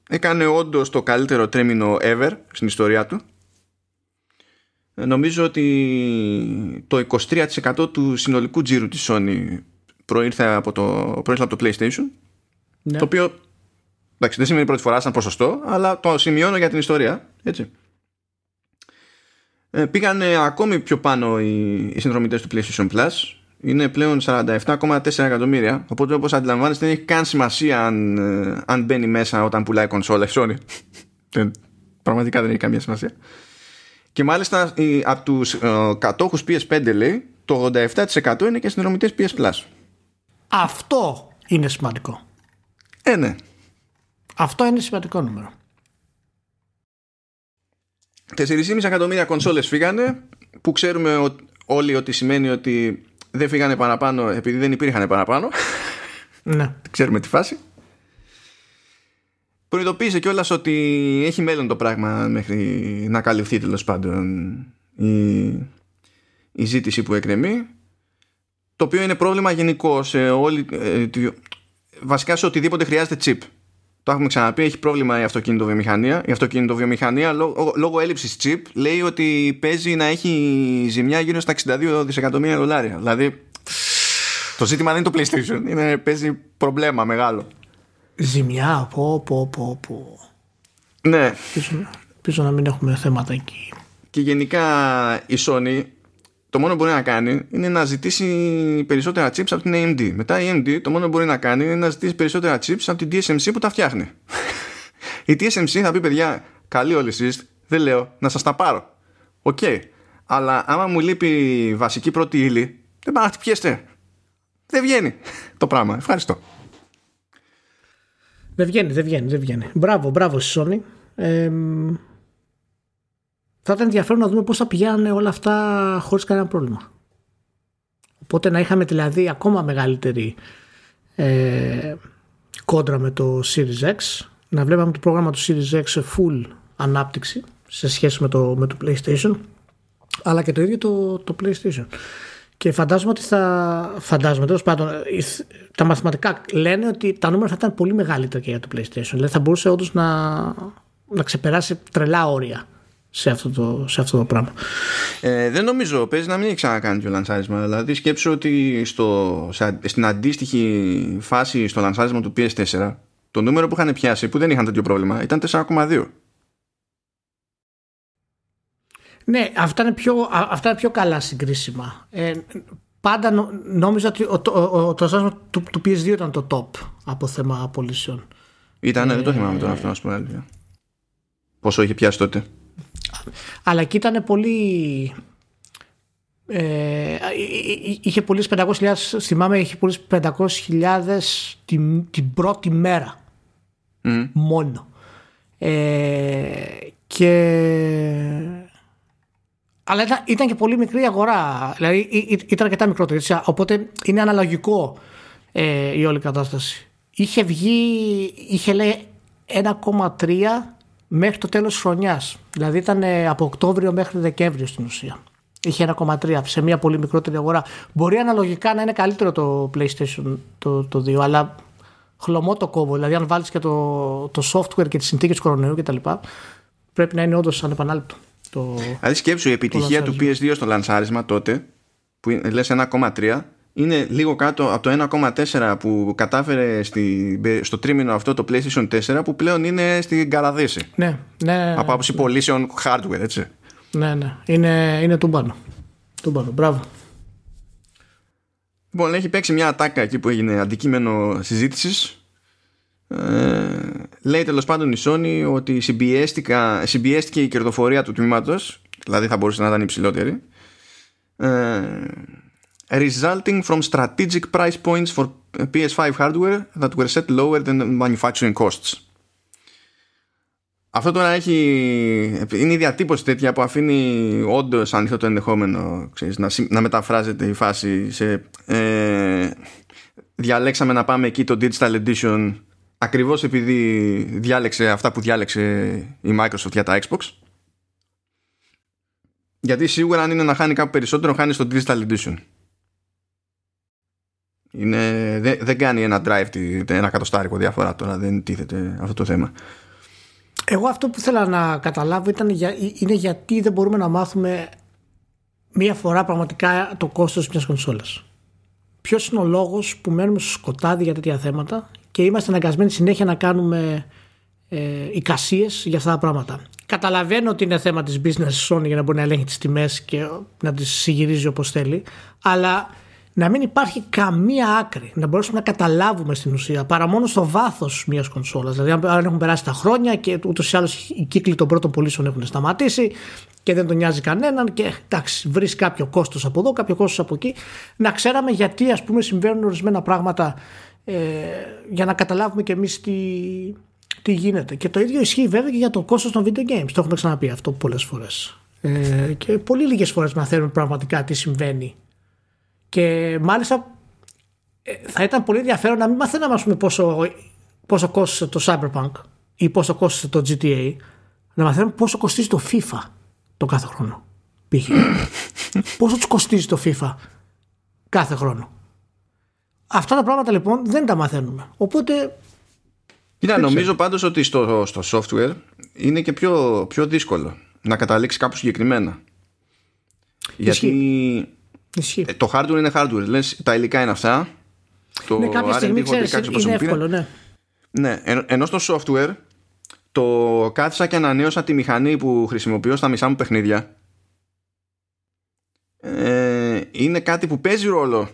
έκανε όντως το καλύτερο τρίμηνο ever στην ιστορία του. Νομίζω ότι το είκοσι τρία τοις εκατό του συνολικού τζίρου της Sony προήρθε από το, προήρθε από το PlayStation. Ναι. Το οποίο... εντάξει, δεν σημαίνει πρώτη φορά σαν ποσοστό, αλλά το σημειώνω για την ιστορία, έτσι. Ε, πήγαν ακόμη πιο πάνω οι, οι συνδρομητές του PlayStation Plus. Είναι πλέον σαράντα επτά κόμμα τέσσερα εκατομμύρια. Οπότε, όπως αντιλαμβάνεστε, δεν έχει καν σημασία αν, ε, αν μπαίνει μέσα όταν πουλάει κονσόλα η Sony. Πραγματικά δεν έχει καμία σημασία. Και μάλιστα οι, από τους ε, κατόχους πι ες φάιβ, λέει, το ογδόντα επτά τοις εκατό είναι και συνδρομητές πι ες Plus. Αυτό είναι σημαντικό. Ε, ναι. Αυτό είναι σημαντικό νούμερο. τέσσερα κόμμα πέντε εκατομμύρια κονσόλες φύγανε, που ξέρουμε ό, όλοι ότι σημαίνει ότι δεν φύγανε παραπάνω επειδή δεν υπήρχαν παραπάνω. Ναι. Ξέρουμε τη φάση. Προειδοποίησε κιόλας ότι έχει μέλλον το πράγμα μέχρι να καλυφθεί τέλος πάντων η, η ζήτηση που εκκρεμεί. Το οποίο είναι πρόβλημα γενικό σε όλη, ε, τη, βασικά σε οτιδήποτε χρειάζεται chip. Το έχουμε ξαναπεί, έχει πρόβλημα η αυτοκινητοβιομηχανία. Η αυτοκινητοβιομηχανία λόγω, λόγω έλλειψης chip λέει ότι παίζει να έχει ζημιά γύρω στα εξήντα δύο δισεκατομμύρια δολάρια. Δηλαδή το ζήτημα δεν είναι το PlayStation, είναι, παίζει προβλέμα μεγάλο. Ζημιά, πω πω πω πω. Ναι. Πίσω να μην έχουμε θέματα εκεί. Και γενικά η Sony το μόνο που μπορεί να κάνει είναι να ζητήσει περισσότερα chips από την έι εμ ντι. Μετά η έι εμ ντι το μόνο που μπορεί να κάνει είναι να ζητήσει περισσότερα chips από την ντι ες εμ σι που τα φτιάχνει. Η ντι ες εμ σι θα πει, παιδιά, καλή όλοι εσείς, δεν λέω να σας τα πάρω. Οκ. Okay. Αλλά άμα μου λείπει βασική πρώτη ύλη, δεν πάω να χτυπιέστε. Δεν βγαίνει το πράγμα. Ευχαριστώ. Δεν βγαίνει, δεν βγαίνει, δεν βγαίνει. Μπράβο, μπράβο στη Sony. Ε, θα ήταν ενδιαφέρον να δούμε πώς θα πηγαίνουν όλα αυτά χωρίς κανένα πρόβλημα. Οπότε να είχαμε δηλαδή ακόμα μεγαλύτερη ε, κόντρα με το Series X. Να βλέπαμε το πρόγραμμα του Series X σε full ανάπτυξη σε σχέση με το, με το PlayStation, αλλά και το ίδιο το, το PlayStation. Και φαντάζομαι ότι θα... φαντάζομαι, τέλος πάντων, τα μαθηματικά λένε ότι τα νούμερα θα ήταν πολύ μεγαλύτερα και για το PlayStation. Δηλαδή θα μπορούσε όντως να, να ξεπεράσει τρελά όρια σε αυτό το, σε αυτό το πράγμα. Ε, δεν νομίζω, παίζει να μην έχει ξανακάνει το λανσάρισμα. Δηλαδή σκέψου ότι στο, σε, στην αντίστοιχη φάση στο λανσάρισμα του πι ες φορ το νούμερο που είχαν πιάσει που δεν είχαν τέτοιο πρόβλημα ήταν τέσσερα κόμμα δύο. Ναι, αυτά είναι πιο, αυτά είναι πιο καλά συγκρίσιμα. Ε, πάντα νο, νόμιζα ότι ο, ο, ο, το αστάσμα του, του πι ες δύο ήταν το top από θέμα απολύσεων. Ήταν, ε, δεν το θυμάμαι τώρα αυτό, να σου πω έλεγα. Πόσο είχε πιάσει τότε. Αλλά εκεί ήταν πολύ... Ε, είχε πολλές πεντακόσιες χιλιάδες, θυμάμαι, είχε πολλές πεντακόσιες χιλιάδες την, την πρώτη μέρα. Mm. Μόνο. Ε, και... Αλλά ήταν, ήταν και πολύ μικρή αγορά. Δηλαδή ήταν αρκετά μικρότερη. Έτσι, οπότε είναι αναλογικό ε, η όλη κατάσταση. Είχε βγει, είχε λέει ένα κόμμα τρία μέχρι το τέλος της χρονιάς. Δηλαδή ήταν ε, από Οκτώβριο μέχρι Δεκέμβριο στην ουσία. Είχε ένα κόμμα τρία σε μια πολύ μικρότερη αγορά. Μπορεί αναλογικά να είναι καλύτερο το PlayStation το, το δύο, αλλά χλωμό το κόβω. Δηλαδή αν βάλεις και το, το software και τις συνθήκες του κορονοϊού κτλ. Πρέπει να είναι όντως ανεπανάληπτο. Δηλαδή σκέψου η επιτυχία του πι ες δύο στο λανσάρισμα τότε, που λες ένα κόμμα τρία, είναι λίγο κάτω από το ένα κόμμα τέσσερα που κατάφερε στη, στο τρίμηνο αυτό το PlayStation τέσσερα, που πλέον είναι στην καραδίση. Ναι, ναι. Από άποψη ναι. πωλήσεων hardware, έτσι. Ναι, ναι. Είναι, είναι τούμπανο. Τούμπανο, μπράβο. Λοιπόν, έχει παίξει μια ατάκα εκεί που έγινε αντικείμενο συζήτησης. Ε, λέει τέλος πάντων η Sony ότι συμπιέστηκε η κερδοφορία του τμήματος, δηλαδή θα μπορούσε να ήταν υψηλότερη, ε, resulting from strategic price points for πι ες φάιβ hardware that were set lower than manufacturing costs. Αυτό τώρα έχει, είναι η διατύπωση τέτοια που αφήνει όντως ανοιχτό το ενδεχόμενο, ξέρεις, να, να μεταφράζεται η φάση σε ε, διαλέξαμε να πάμε εκεί το Digital Edition ακριβώς επειδή διάλεξε αυτά που διάλεξε η Microsoft για τα Xbox. Γιατί σίγουρα αν είναι να χάνει κάπου περισσότερο, χάνει στο Digital Edition. Είναι, δε, δεν κάνει ένα drive, ένα κατοστάρικο διαφορά τώρα, δεν τίθεται αυτό το θέμα. Εγώ αυτό που ήθελα να καταλάβω ήταν για, είναι γιατί δεν μπορούμε να μάθουμε μία φορά πραγματικά το κόστος μιας κονσόλας. Ποιος είναι ο λόγος που μένουμε στο σκοτάδι για τέτοια θέματα και είμαστε αναγκασμένοι συνέχεια να κάνουμε ε, εικασίες για αυτά τα πράγματα. Καταλαβαίνω ότι είναι θέμα της business Sony για να μπορεί να ελέγχει τις τιμές και να τις συγγυρίζει όπως θέλει, αλλά να μην υπάρχει καμία άκρη, να μπορέσουμε να καταλάβουμε στην ουσία παρά μόνο στο βάθος μιας κονσόλας. Δηλαδή, αν έχουν περάσει τα χρόνια και ούτως ή άλλως οι κύκλοι των πρώτων πωλήσεων έχουν σταματήσει και δεν τον νοιάζει κανέναν, και εντάξει, βρει κάποιο κόστος από εδώ, κάποιο κόστος από εκεί, να ξέραμε γιατί ας πούμε συμβαίνουν ορισμένα πράγματα. Ε, για να καταλάβουμε και εμείς τι, τι γίνεται. Και το ίδιο ισχύει βέβαια και για το κόστος των video games. Το έχουμε ξαναπεί αυτό πολλές φορές. Ε, και πολύ λίγες φορές μαθαίνουμε πραγματικά τι συμβαίνει. Και μάλιστα θα ήταν πολύ ενδιαφέρον να μην μαθαίναμε ας πούμε, πόσο, πόσο κόστησε το Cyberpunk ή πόσο κόστησε το τζι τι έι, να μαθαίνουμε πόσο κοστίζει το FIFA το κάθε χρόνο. Π.χ. πόσο τους κοστίζει το FIFA κάθε χρόνο. Αυτά τα πράγματα λοιπόν δεν τα μαθαίνουμε. Οπότε. Κοίτα, νομίζω πάντως ότι στο, στο software είναι και πιο, πιο δύσκολο να καταλήξει κάπου συγκεκριμένα. Ισχύει. Γιατί Ισχύει. το hardware είναι hardware. Λες, τα υλικά είναι αυτά. Το ναι, κάποια στιγμή ξέρεις, είναι εύκολο, ναι. ναι. Εν, ενώ στο software το κάθισα και ανανέωσα τη μηχανή που χρησιμοποιώ στα μισά μου παιχνίδια. Ε, είναι κάτι που παίζει ρόλο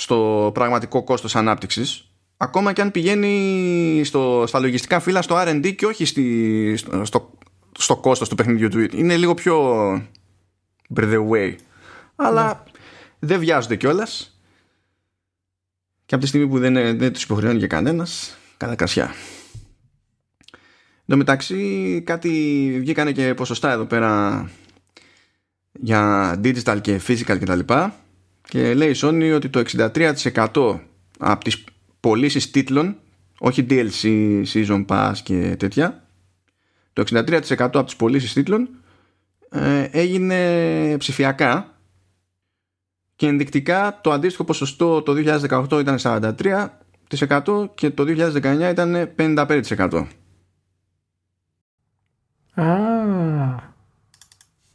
στο πραγματικό κόστος ανάπτυξης, ακόμα και αν πηγαίνει στο, στα λογιστικά φύλλα, στο αρ εν ντι και όχι στη, στο, στο, στο κόστος του παιχνιδιού του. Είναι λίγο πιο by the way, αλλά mm. δεν βιάζονται κιόλας, και από τη στιγμή που δεν, δεν τους υποχρεώνει και κανένας, κατά κρασιά. Εν τω μεταξύ κάτι βγήκανε και ποσοστά εδώ πέρα για digital και physical κτλ. Και λέει η Sony ότι το εξήντα τρία τοις εκατό από τις πωλήσεις τίτλων, όχι ντι ελ σι, Season Pass και τέτοια, το εξήντα τρία τοις εκατό από τις πωλήσεις τίτλων ε, έγινε ψηφιακά, και ενδεικτικά το αντίστοιχο ποσοστό το δύο χιλιάδες δεκαοκτώ ήταν σαράντα τρία τοις εκατό και το δύο χιλιάδες δεκαεννιά ήταν πενήντα πέντε τοις εκατό. Α,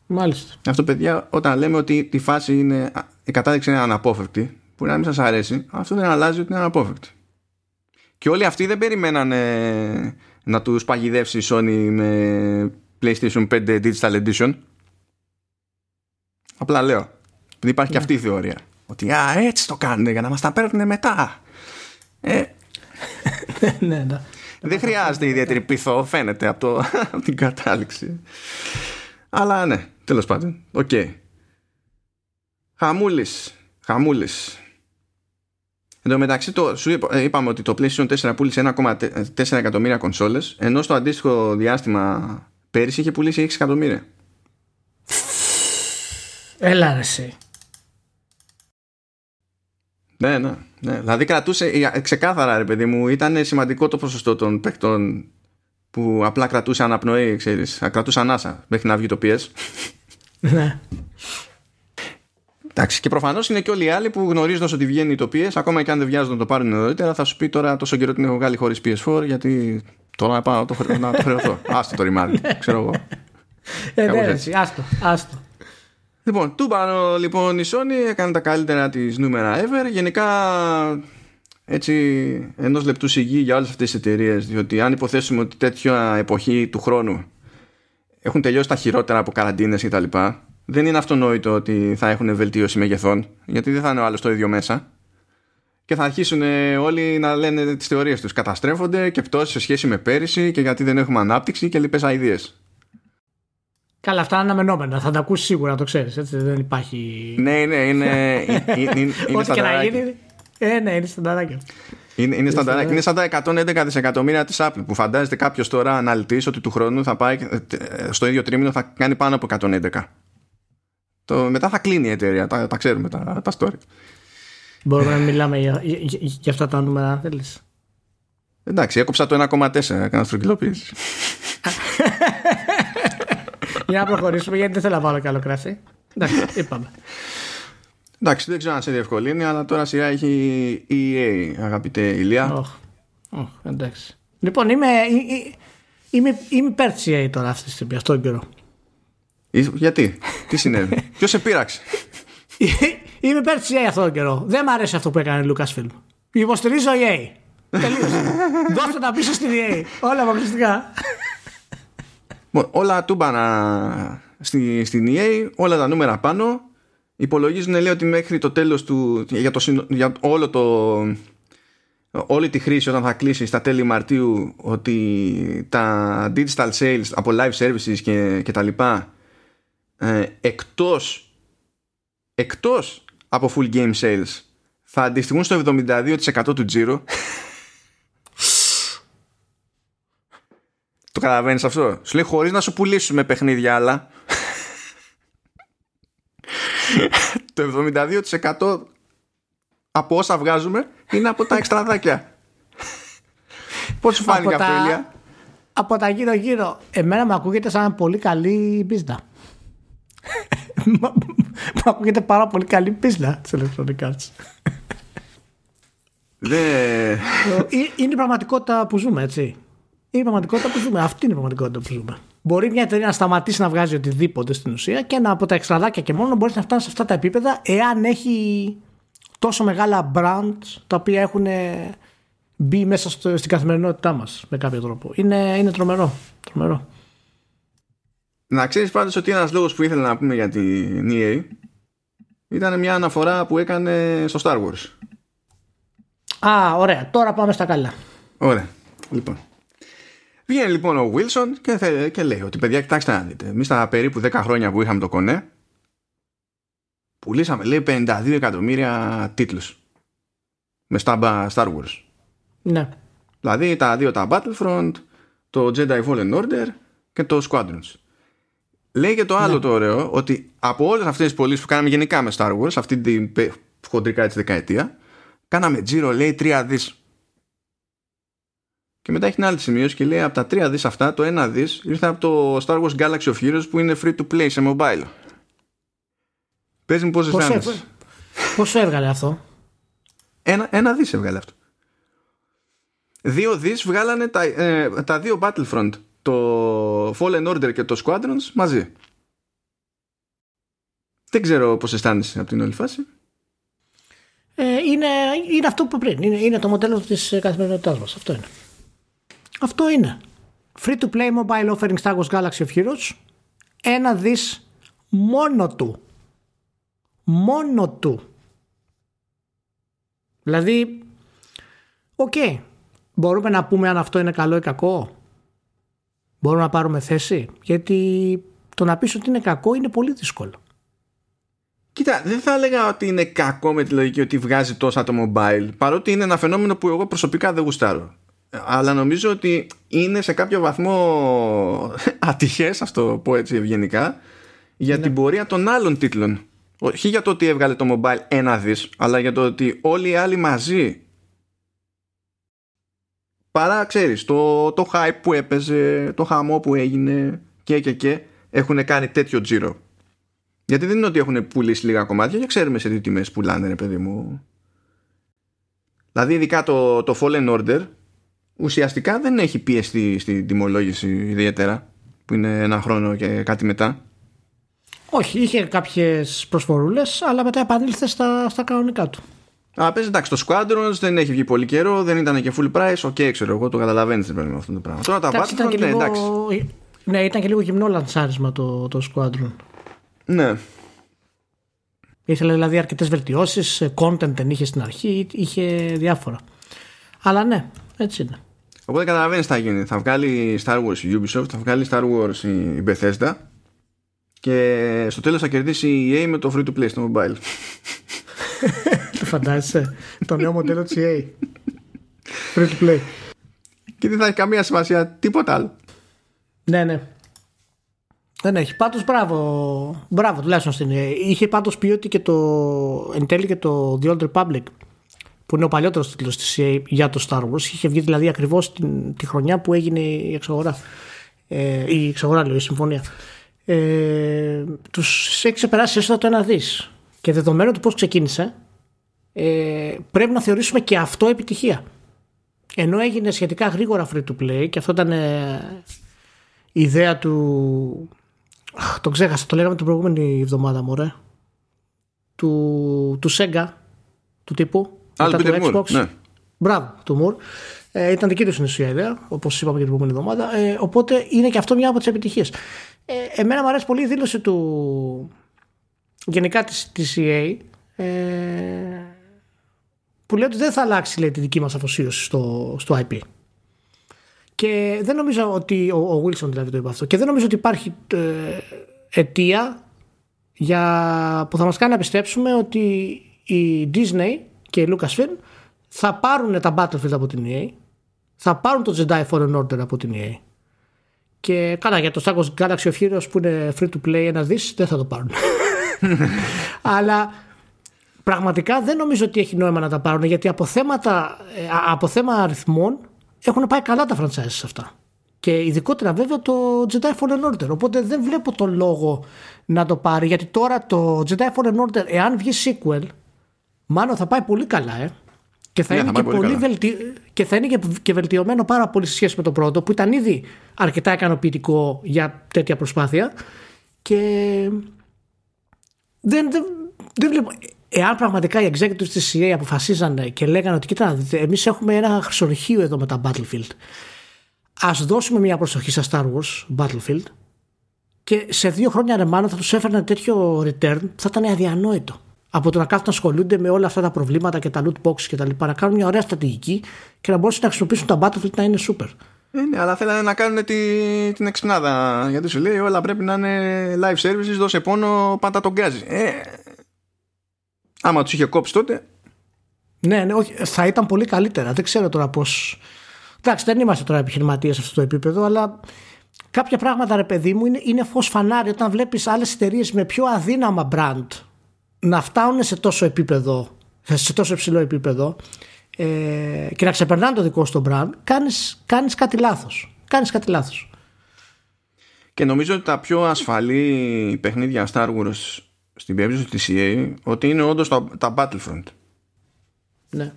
μάλιστα. Αυτό, παιδιά, όταν λέμε ότι τη φάση είναι... Η κατάληξη είναι αναπόφευκτη, που να μην σας αρέσει, αυτό δεν αλλάζει ότι είναι αναπόφευκτη. Και όλοι αυτοί δεν περιμένανε να τους παγιδεύσει η Sony με PlayStation πέντε Digital Edition. Απλά λέω. Υπάρχει yeah. και αυτή η θεωρία. Ότι α, έτσι το κάνουν για να μας τα παίρνουν μετά. Ε. ναι, ναι. Δεν χρειάζεται ιδιαίτερη πειθό, φαίνεται από, το, από την κατάληξη. Αλλά ναι, τέλος πάντων. Οκ. Okay. Χαμούλης. Χαμούλης. Εν τω μεταξύ, το, σου είπα, είπαμε ότι το PlayStation τέσσερα πούλησε ένα κόμμα τέσσερα εκατομμύρια κονσόλες, ενώ στο αντίστοιχο διάστημα πέρυσι είχε πουλήσει έξι εκατομμύρια. Έλα ρε εσύ. Ναι, ναι, ναι. Δηλαδή κρατούσε ξεκάθαρα, ρε παιδί μου, ήταν σημαντικό το ποσοστό των παικτών που απλά κρατούσε αναπνοή, ξέρεις, κρατούσε ανάσα μέχρι να βγει το πι ες. Ναι. Εντάξει, και προφανώς είναι και όλοι οι άλλοι που γνωρίζοντας ότι βγαίνει το πι ες, ακόμα και αν δεν βιάζονται να το πάρουν νωρίτερα, θα σου πει τώρα τόσο καιρό την έχω βγάλει χωρίς πι ες φορ, γιατί τώρα πάω να το, χρε... να το χρεωθώ. Άστο το ρημάδι, ξέρω εγώ. Εντάξει, άστο, άστο. Λοιπόν, του πάνω λοιπόν η Sony έκανε τα καλύτερα της νούμερα ever. Γενικά έτσι ενός λεπτού σιγή για όλες αυτές τις εταιρείες, διότι αν υποθέσουμε ότι τέτοια εποχή του χρόνου έχουν τελειώσει τα χειρότερα από καραντίνες και τα λοιπά, δεν είναι αυτονόητο ότι θα έχουν βελτίωση μεγεθών, γιατί δεν θα είναι ο άλλος το ίδιο μέσα και θα αρχίσουν όλοι να λένε τις θεωρίες τους. Καταστρέφονται και πτώσεις σε σχέση με πέρυσι και γιατί δεν έχουμε ανάπτυξη και λοιπές αηδίες. Καλά, αυτά είναι αναμενόμενα. Θα τα ακούσει σίγουρα, το ξέρεις. Έτσι, δεν υπάρχει. Ναι, ναι, είναι. Ό,τι και να γίνει. Ε, ναι, είναι στανταράκι. Είναι, είναι, στανταράκι. Είναι σαν τα εκατόν έντεκα δισεκατομμύρια της Apple που φαντάζεται κάποιος τώρα αναλυτής ότι του χρόνου θα πάει στο ίδιο τρίμηνο θα κάνει πάνω από εκατόν έντεκα. Το, μετά θα κλείνει η εταιρεία. Τα, τα ξέρουμε τα, τα story. Μπορούμε να μιλάμε για, για, για, για αυτά τα νούμερα, θέλεις. Εντάξει, έκοψα το ένα κόμμα τέσσερα. Έκανα στρογγυλοποίηση. Για να προχωρήσουμε, γιατί δεν θέλω να βάλω καλό κρασί. Εντάξει, είπαμε. Εντάξει, δεν ξέρω αν σε διευκολύνει, αλλά τώρα σειρά έχει η ι έι, αγαπητέ Ηλία. Όχι, oh, oh, εντάξει. Λοιπόν, είμαι, είμαι, είμαι υπέρ της ι έι τώρα αυτή τη στιγμή, αυτόν τον καιρό. Γιατί, τι συνέβη, ποιος σε πείραξε. Είμαι υπέρ της ι έι αυτόν τον καιρό. Δεν μ' αρέσει αυτό που έκανε η Lucasfilm. Υποστηρίζω ι έι. Τελείωσε. Δώστε τα πίσω στην ι έι. Όλα αποκλειστικά. Όλα τούμπανα στη, στην ι έι, όλα τα νούμερα πάνω. Υπολογίζουν, λέει, ότι μέχρι το τέλος του, για, το, για όλο το, όλη τη χρήση όταν θα κλείσει στα τέλη Μαρτίου, ότι τα digital sales από live services και, και τα λοιπά, ε, εκτός, εκτός από full game sales, θα αντιστοιχούν στο εβδομήντα δύο τοις εκατό του τζίρου. Το καταλαβαίνεις αυτό. Σου λέει χωρίς να σου πουλήσουμε παιχνίδια άλλα. Το εβδομήντα δύο τοις εκατό από όσα βγάζουμε είναι από τα εξτραδάκια. Πώς σου φάνηκε αυτό, Ηλία? Από τα γύρω γύρω. Εμένα μου ακούγεται σαν πολύ καλή πίστα. Μου ακούγεται πάρα πολύ καλή πίστα της Electronic Arts. Είναι η πραγματικότητα που ζούμε, έτσι. Η πραγματικότητα που ζούμε. Αυτή είναι η πραγματικότητα που ζούμε. Μπορεί μια εταιρεία να σταματήσει να βγάζει οτιδήποτε στην ουσία και να, από τα εξτραδάκια και μόνο μπορεί να φτάσει σε αυτά τα επίπεδα, εάν έχει τόσο μεγάλα brands τα οποία έχουν μπει μέσα στο, στην καθημερινότητά μας με κάποιο τρόπο. Είναι, είναι τρομερό. τρομερό. Να ξέρεις πάντως ότι ένας λόγος που ήθελα να πούμε για την ι έι ήταν μια αναφορά που έκανε στο Star Wars. Α, ωραία. Τώρα πάμε στα καλά. Ωραία. Λοιπόν. Βγαίνει λοιπόν ο Wilson και, θε, και λέει ότι παιδιά, κοιτάξτε να δείτε, εμείς τα περίπου δέκα χρόνια που είχαμε το κονέ πουλήσαμε, λέει, πενήντα δύο εκατομμύρια τίτλους με στάμπα Star Wars. Ναι. Δηλαδή τα δύο τα Battlefront, το Jedi Fallen Order και το Squadrons. Λέει και το άλλο, ναι, το ωραίο, ότι από όλες αυτές τις πωλήσεις που κάναμε γενικά με Star Wars αυτή την χοντρικά της δεκαετία, κάναμε τζίρο, λέει, τρία δισεκατομμύρια. Και μετά έχει ένα άλλη σημείωση και λέει από τα τρία δις αυτά, το ένα δις ήρθε από το Star Wars Galaxy of Heroes που είναι free to play σε mobile. Πες μου πόσες άνεσες. Πόσο έβγαλε αυτό? Ένα, ένα δις έβγαλε αυτό. Δύο δις βγάλανε τα, ε, τα δύο Battlefront, το Fallen Order και το Squadrons μαζί. Δεν ξέρω πώς αισθάνεσαι από την όλη φάση. ε, είναι, είναι αυτό που πριν. Είναι, είναι το μοντέλο της καθημερινότητάς μας. Αυτό είναι. Αυτό είναι. Free to play mobile offering Star Wars Galaxy of Heroes. Ένα δις μόνο του. Μόνο του. Δηλαδή, οκ. Okay. Μπορούμε να πούμε αν αυτό είναι καλό ή κακό. Μπορούμε να πάρουμε θέση. Γιατί το να πεις ότι είναι κακό είναι πολύ δύσκολο. Κοίτα, δεν θα έλεγα ότι είναι κακό με τη λογική ότι βγάζει τόσα το mobile. Παρότι είναι ένα φαινόμενο που εγώ προσωπικά δεν γουστάρω. Αλλά νομίζω ότι είναι σε κάποιο βαθμό ατυχές, ας το πω έτσι ευγενικά, για ναι. την πορεία των άλλων τίτλων. Όχι για το ότι έβγαλε το mobile ένα δις, αλλά για το ότι όλοι οι άλλοι μαζί. Παρά, ξέρεις, το, το hype που έπαιζε, το χαμό που έγινε και και και έχουν κάνει τέτοιο τζίρο. Γιατί δεν είναι ότι έχουν πουλήσει λίγα κομμάτια και ξέρουμε σε τι τιμές πουλάνε, ρε παιδί μου. Δηλαδή ειδικά το, το Fallen Order ουσιαστικά δεν έχει πιεστεί στην τιμολόγηση ιδιαίτερα, που είναι ένα χρόνο και κάτι μετά. Όχι, είχε κάποιες προσφορούλες, αλλά μετά επανήλθε στα, στα κανονικά του. Α, πες, εντάξει, το Squadrons δεν έχει βγει πολύ καιρό, δεν ήταν και full price. Οκ, okay, ξέρω εγώ, το καταλαβαίνεις δεν παίρνουμε αυτό το πράγμα. Τώρα τα Battlefront, ναι, εντάξει. Ναι, ήταν και λίγο γυμνό λαντσάρισμα το, το Squadron. Ναι. Ήθελε δηλαδή αρκετές βελτιώσεις, content δεν είχε στην αρχή, είχε διάφορα. Αλλά ναι, έτσι είναι. Οπότε καταλαβαίνεις τι θα γίνει. Θα βγάλει Star Wars η Ubisoft, θα βγάλει Star Wars η Bethesda και στο τέλος θα κερδίσει η ι έι με το free to play στο mobile. Το φαντάζεσαι? Το νέο μοντέλο της ι έι. Free to play. Και δεν θα έχει καμία σημασία τίποτα άλλο. Ναι, ναι. Δεν έχει. Πάντως μπράβο. Μπράβο τουλάχιστον στην ι έι. Είχε πάντως πει ότι και το εν τέλει και το The Old Republic, που είναι ο παλιότερος τίτλος της ι έι για το Star Wars, είχε βγει δηλαδή ακριβώς την, τη χρονιά που έγινε η εξαγορά, ε, η εξαγορά λέω, η συμφωνία. Ε, τους έχει ξεπεράσει έστω το ένα δις. Και δεδομένου του πώς ξεκίνησε, ε, πρέπει να θεωρήσουμε και αυτό επιτυχία. Ενώ έγινε σχετικά γρήγορα free to play, και αυτό ήταν ε, η ιδέα του. Αχ, τον ξέχασα, το λέγαμε την προηγούμενη εβδομάδα, μωρέ. Του, του Sega, του τύπου. Μετά του Xbox. Ναι. Μπράβο, του Μουρ. Ε, ήταν δική του στην ουσία ιδέα, όπως είπαμε και την προηγούμενη εβδομάδα. Ε, οπότε είναι και αυτό μια από τις επιτυχίες. Ε, εμένα μου αρέσει πολύ η δήλωση του. Γενικά της, της ι έι, ε, που λέει ότι δεν θα αλλάξει, λέει, τη δική μας αφοσίωση στο, στο άι πι. Και δεν νομίζω ότι ο, ο Wilson δηλαδή το είπε αυτό. Και δεν νομίζω ότι υπάρχει ε, αιτία για, που θα μας κάνει να πιστέψουμε ότι η Disney και η Lucasfilm θα πάρουν τα Battlefield από την ι έι, θα πάρουν το Jedi Fallen Order από την ι έι. Και καλά, για το Star Wars Galaxy of Heroes που είναι free to play ένα δις, δεν θα το πάρουν. Αλλά πραγματικά δεν νομίζω ότι έχει νόημα να τα πάρουν, γιατί από, θέματα, από θέμα αριθμών έχουν πάει καλά τα franchises αυτά. Και ειδικότερα βέβαια το Jedi Fallen Order. Οπότε δεν βλέπω τον λόγο να το πάρει, γιατί τώρα το Jedi Fallen Order, εάν βγει sequel, μάλλον θα πάει πολύ καλά, ε. Και θα, yeah, είναι θα και πολύ πολύ βελτι... και θα είναι και βελτιωμένο πάρα πολύ σε σχέση με το πρώτο, που ήταν ήδη αρκετά ικανοποιητικό για τέτοια προσπάθεια. Και δεν, δεν, δεν βλέπω. Εάν πραγματικά οι executives της ι έι αποφασίζανε και λέγανε ότι κοίτα, εμείς έχουμε ένα χρυσορυχείο εδώ με τα Battlefield, ας δώσουμε μια προσοχή στα Star Wars Battlefield, και σε δύο χρόνια ρε μάλλον θα τους έφερνε τέτοιο return που θα ήταν αδιανόητο. Από το να κάθουν να ασχολούνται με όλα αυτά τα προβλήματα και τα loot box και τα λοιπά, να κάνουν μια ωραία στρατηγική και να μπορούν να χρησιμοποιήσουν τα Battlefield να είναι super. Ναι, αλλά θέλανε να κάνουν τη, την εξυπνάδα. Γιατί σου λέει όλα πρέπει να είναι live services, δώσε πόνο, πάντα τον γκάζι. Ε, άμα τους είχε κόψει τότε. Ναι, ναι, όχι, θα ήταν πολύ καλύτερα. Δεν ξέρω τώρα πώς. Εντάξει, δεν είμαστε τώρα επιχειρηματίες σε αυτό το επίπεδο, αλλά κάποια πράγματα, ρε παιδί μου, είναι, είναι φως φανάρι όταν βλέπεις άλλες εταιρείες με πιο αδύναμα brand να φτάνουν σε τόσο επίπεδο, σε τόσο υψηλό επίπεδο, Ε, και να ξεπερνάνε το δικό σου brand, κάνεις, κάνεις κάτι λάθος. Κάνεις κάτι λάθος. Και νομίζω ότι τα πιο ασφαλή παιχνίδια Star Wars στην περίπτωση της ι έι, ότι είναι όντως τα, τα Battlefront. Ναι.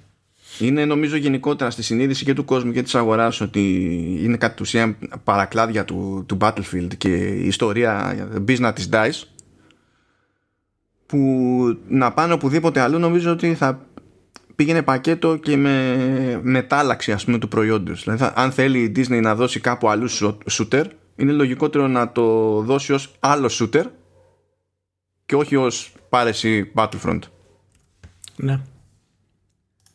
Είναι νομίζω γενικότερα στη συνείδηση και του κόσμου και της αγοράς ότι είναι κατ' ουσίαν παρακλάδια του, του Battlefield και η ιστορία business της ντάις, που να πάνε οπουδήποτε αλλού νομίζω ότι θα πήγαινε πακέτο και με μετάλλαξη, ας πούμε, του προϊόντος. Δηλαδή, θα, αν θέλει η Disney να δώσει κάπου αλλού shooter, είναι λογικότερο να το δώσει ως άλλο shooter και όχι ως πάρεση Battlefront. Ναι.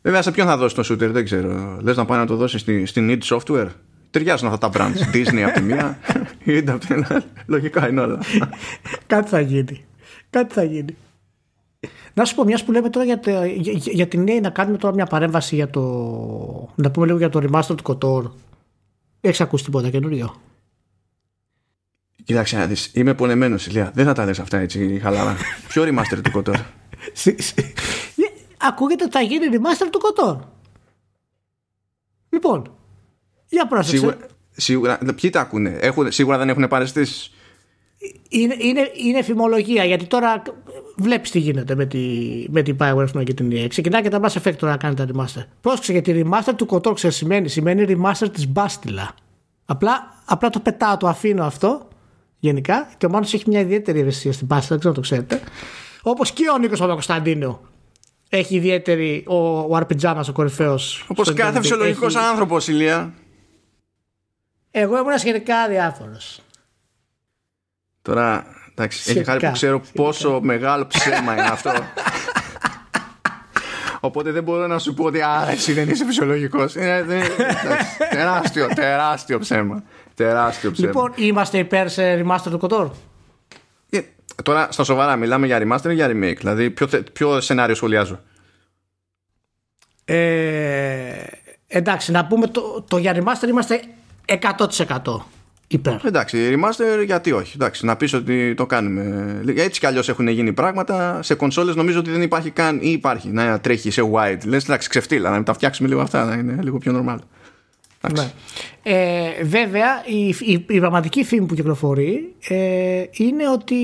Βέβαια, σε ποιον θα δώσει το shooter, δεν ξέρω. Λες να πάει να το δώσει στην, στην id Software. Ταιριάζουν αυτά τα brands. Disney από τη μία, id από την άλλη. Λογικά είναι όλα. Κάτι θα γίνει. Κάτι θα γίνει. Να σου πω, μιας που λέμε τώρα για, τε, για, για την νέα, να κάνουμε τώρα μια παρέμβαση για το. Να πούμε λίγο για το remaster του Κοτόρ. Έχεις ακούσει τίποτα καινούριο? Κοίταξε να δεις, είμαι πονεμένος, Ηλία. Δεν θα τα λες αυτά έτσι χαλαρά. Ποιο remaster του Κοτόρ? Ακούγεται ότι θα γίνει remaster του Κοτόρ. Λοιπόν, για πρόσεξε. Σίγουρα, σίγουρα ποιοι τα ακούνε? Έχουν, σίγουρα δεν έχουν παρεστήσεις. Είναι, είναι, είναι εφημολογία, γιατί τώρα βλέπεις τι γίνεται με, τη, με την Bioware και την ι έι. Ξεκινάει και τα Mass Effect τώρα να κάνει τα remaster. Πρόσεξε, γιατί remaster του Kotor σημαίνει, σημαίνει remaster της μπάστιλα. Απλά, απλά το πετάω, το αφήνω αυτό γενικά, και ο Μάνος έχει μια ιδιαίτερη ευαισθησία στην μπάστιλα, δεν ξέρω αν το ξέρετε. Όπως και ο Νίκος Παπακοσταντίνου έχει ιδιαίτερη, ο, ο Αρπιτζάνας ο κορυφαίος. Όπως κάθε φυσιολογικός έχει... άνθρωπος, Ηλία. Εγώ ήμουν σχετικά διάφορος. Τώρα, εντάξει, έχει χάρη που ξέρω σχετικά πόσο μεγάλο ψέμα είναι αυτό. Οπότε δεν μπορώ να σου πω ότι άρα εσύ δεν είσαι φυσιολογικός. Είναι, δεν, εντάξει, τεράστιο, τεράστιο ψέμα. Τεράστιο ψέμα. Λοιπόν, είμαστε υπέρ σε remaster του Kotor. Yeah. Τώρα, στα σοβαρά, μιλάμε για remaster ή για remake? Δηλαδή, ποιο, ποιο σενάριο σχολιάζω? Ε, εντάξει, να πούμε το, το για remaster είμαστε εκατό τοις εκατό. Υπέρ. Εντάξει, remaster, γιατί όχι? Εντάξει, να πεις ότι το κάνουμε. Έτσι κι αλλιώς έχουν γίνει πράγματα. Σε κονσόλες νομίζω ότι δεν υπάρχει καν, ή υπάρχει να τρέχει σε wide. Λες, εντάξει, ξεφτύλα, να μην τα φτιάξουμε λίγο αυτά, να είναι λίγο πιο normal. Ναι. Ε, βέβαια, η, η, η πραγματική φήμη που κυκλοφορεί ε, είναι ότι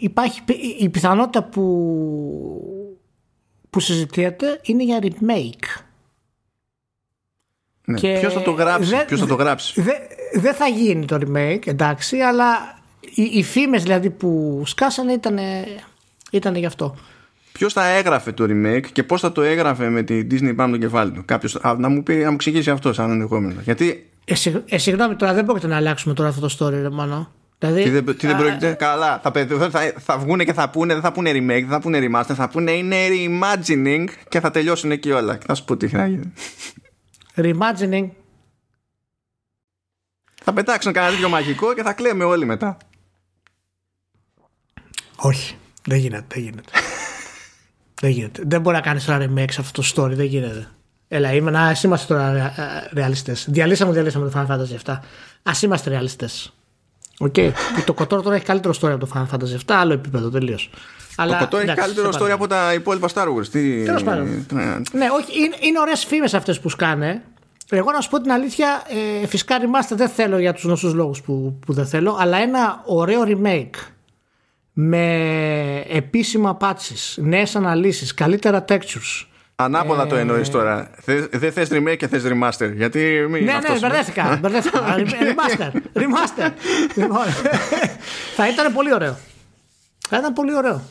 υπάρχει η πιθανότητα που, που συζητιέται είναι για remake. Ναι. Ποιο θα το γράψει? Δε, ποιος θα το γράψει? Δε, δεν θα γίνει το remake, εντάξει, αλλά οι, οι φήμες δηλαδή που σκάσανε ήταν γι' αυτό. Ποιος θα έγραφε το remake και πώς θα το έγραφε με τη Disney πάνω το κεφάλι του? Κάποιος α, να, μου πει, να μου εξηγήσει αυτό σαν ενδεχόμενο. Γιατί... Ε, συγγνώμη, τώρα δεν πρόκειται να αλλάξουμε τώρα αυτό το story, ρε μάνα. Δηλαδή, τι δεν, τι α... δεν πρόκειται? Καλά, θα, θα, θα βγούνε και θα πούνε, δεν θα πούνε remake, δεν θα πούνε remaster, θα πούνε είναι reimagining και θα τελειώσουν εκεί όλα. Θα σου πω τι θα γίνει. Reimagining. Θα πετάξουν κανένα τέτοιο μαγικό και θα κλαίμε όλοι μετά. Όχι, δεν γίνεται, δεν γίνεται. Δεν γίνεται. Δεν μπορεί να κάνεις ένα remake σε αυτό το story, δεν γίνεται. Έλα, είμαι, να, ας είμαστε τώρα ρεαλιστές. Διαλύσαμε, διαλύσαμε το Final Fantasy επτά. Ας είμαστε ρεαλιστές. Okay. Το Kotor τώρα έχει καλύτερο story από το Final Fantasy επτά, άλλο επίπεδο τελείως. Το αλλά, Kotor έχει καλύτερο story από τα υπόλοιπα Star Wars. Τι... Τέλος πάντων. Ναι, όχι, είναι, είναι ωραίες φήμες αυτές που σκάνε. Εγώ να σου πω την αλήθεια, ε, φυσικά remaster δεν θέλω για τους γνωστούς λόγους που, που δεν θέλω, αλλά ένα ωραίο remake με επίσημα patches, νέες αναλύσεις, καλύτερα textures. Ανάποδα ε... το εννοείς τώρα. Δεν θες remake και θες remaster. Γιατί μην ναι, αυτός ναι, μπερδέθηκα. Remaster. Remaster. Λοιπόν, θα ήταν πολύ ωραίο. Θα ήταν πολύ ωραίο.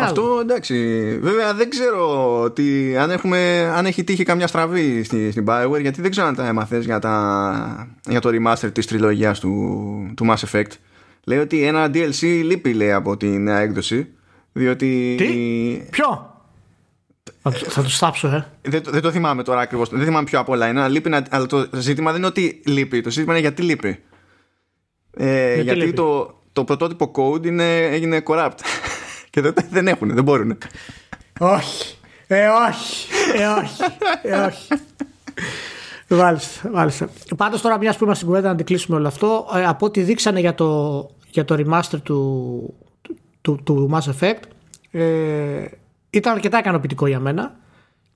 Αυτό εντάξει. Βέβαια δεν ξέρω ότι αν, έχουμε, αν έχει τύχει καμιά στραβή στην, στην Bioware, γιατί δεν ξέρω αν τα έμαθες για, τα, για το remaster της τριλογίας του, του Mass Effect. Λέει ότι ένα ντι ελ σι λείπει, λέει, από τη νέα έκδοση. Διότι. Τι? Η... Ποιο? Θα του θάψω, ε. Δεν, δεν το θυμάμαι τώρα ακριβώς. Δεν θυμάμαι πιο απ' όλα είναι. Λείπει, αλλά το ζήτημα δεν είναι ότι λείπει. Το ζήτημα είναι γιατί λείπει. Ε, γιατί γιατί λείπει. Το, το πρωτότυπο code είναι, έγινε corrupt. Και δεν, δεν έχουν, δεν μπορούν. Όχι. Ε, όχι. Ε, όχι. Ε, όχι. Μάλιστα, μάλιστα. Πάντως τώρα, μιας που είμαστε στην κουβέντα, να αντικλείσουμε όλο αυτό. Ε, από ό,τι δείξανε για το, για το remaster του, του, του Mass Effect. Ε, Ήταν αρκετά ικανοποιητικό για μένα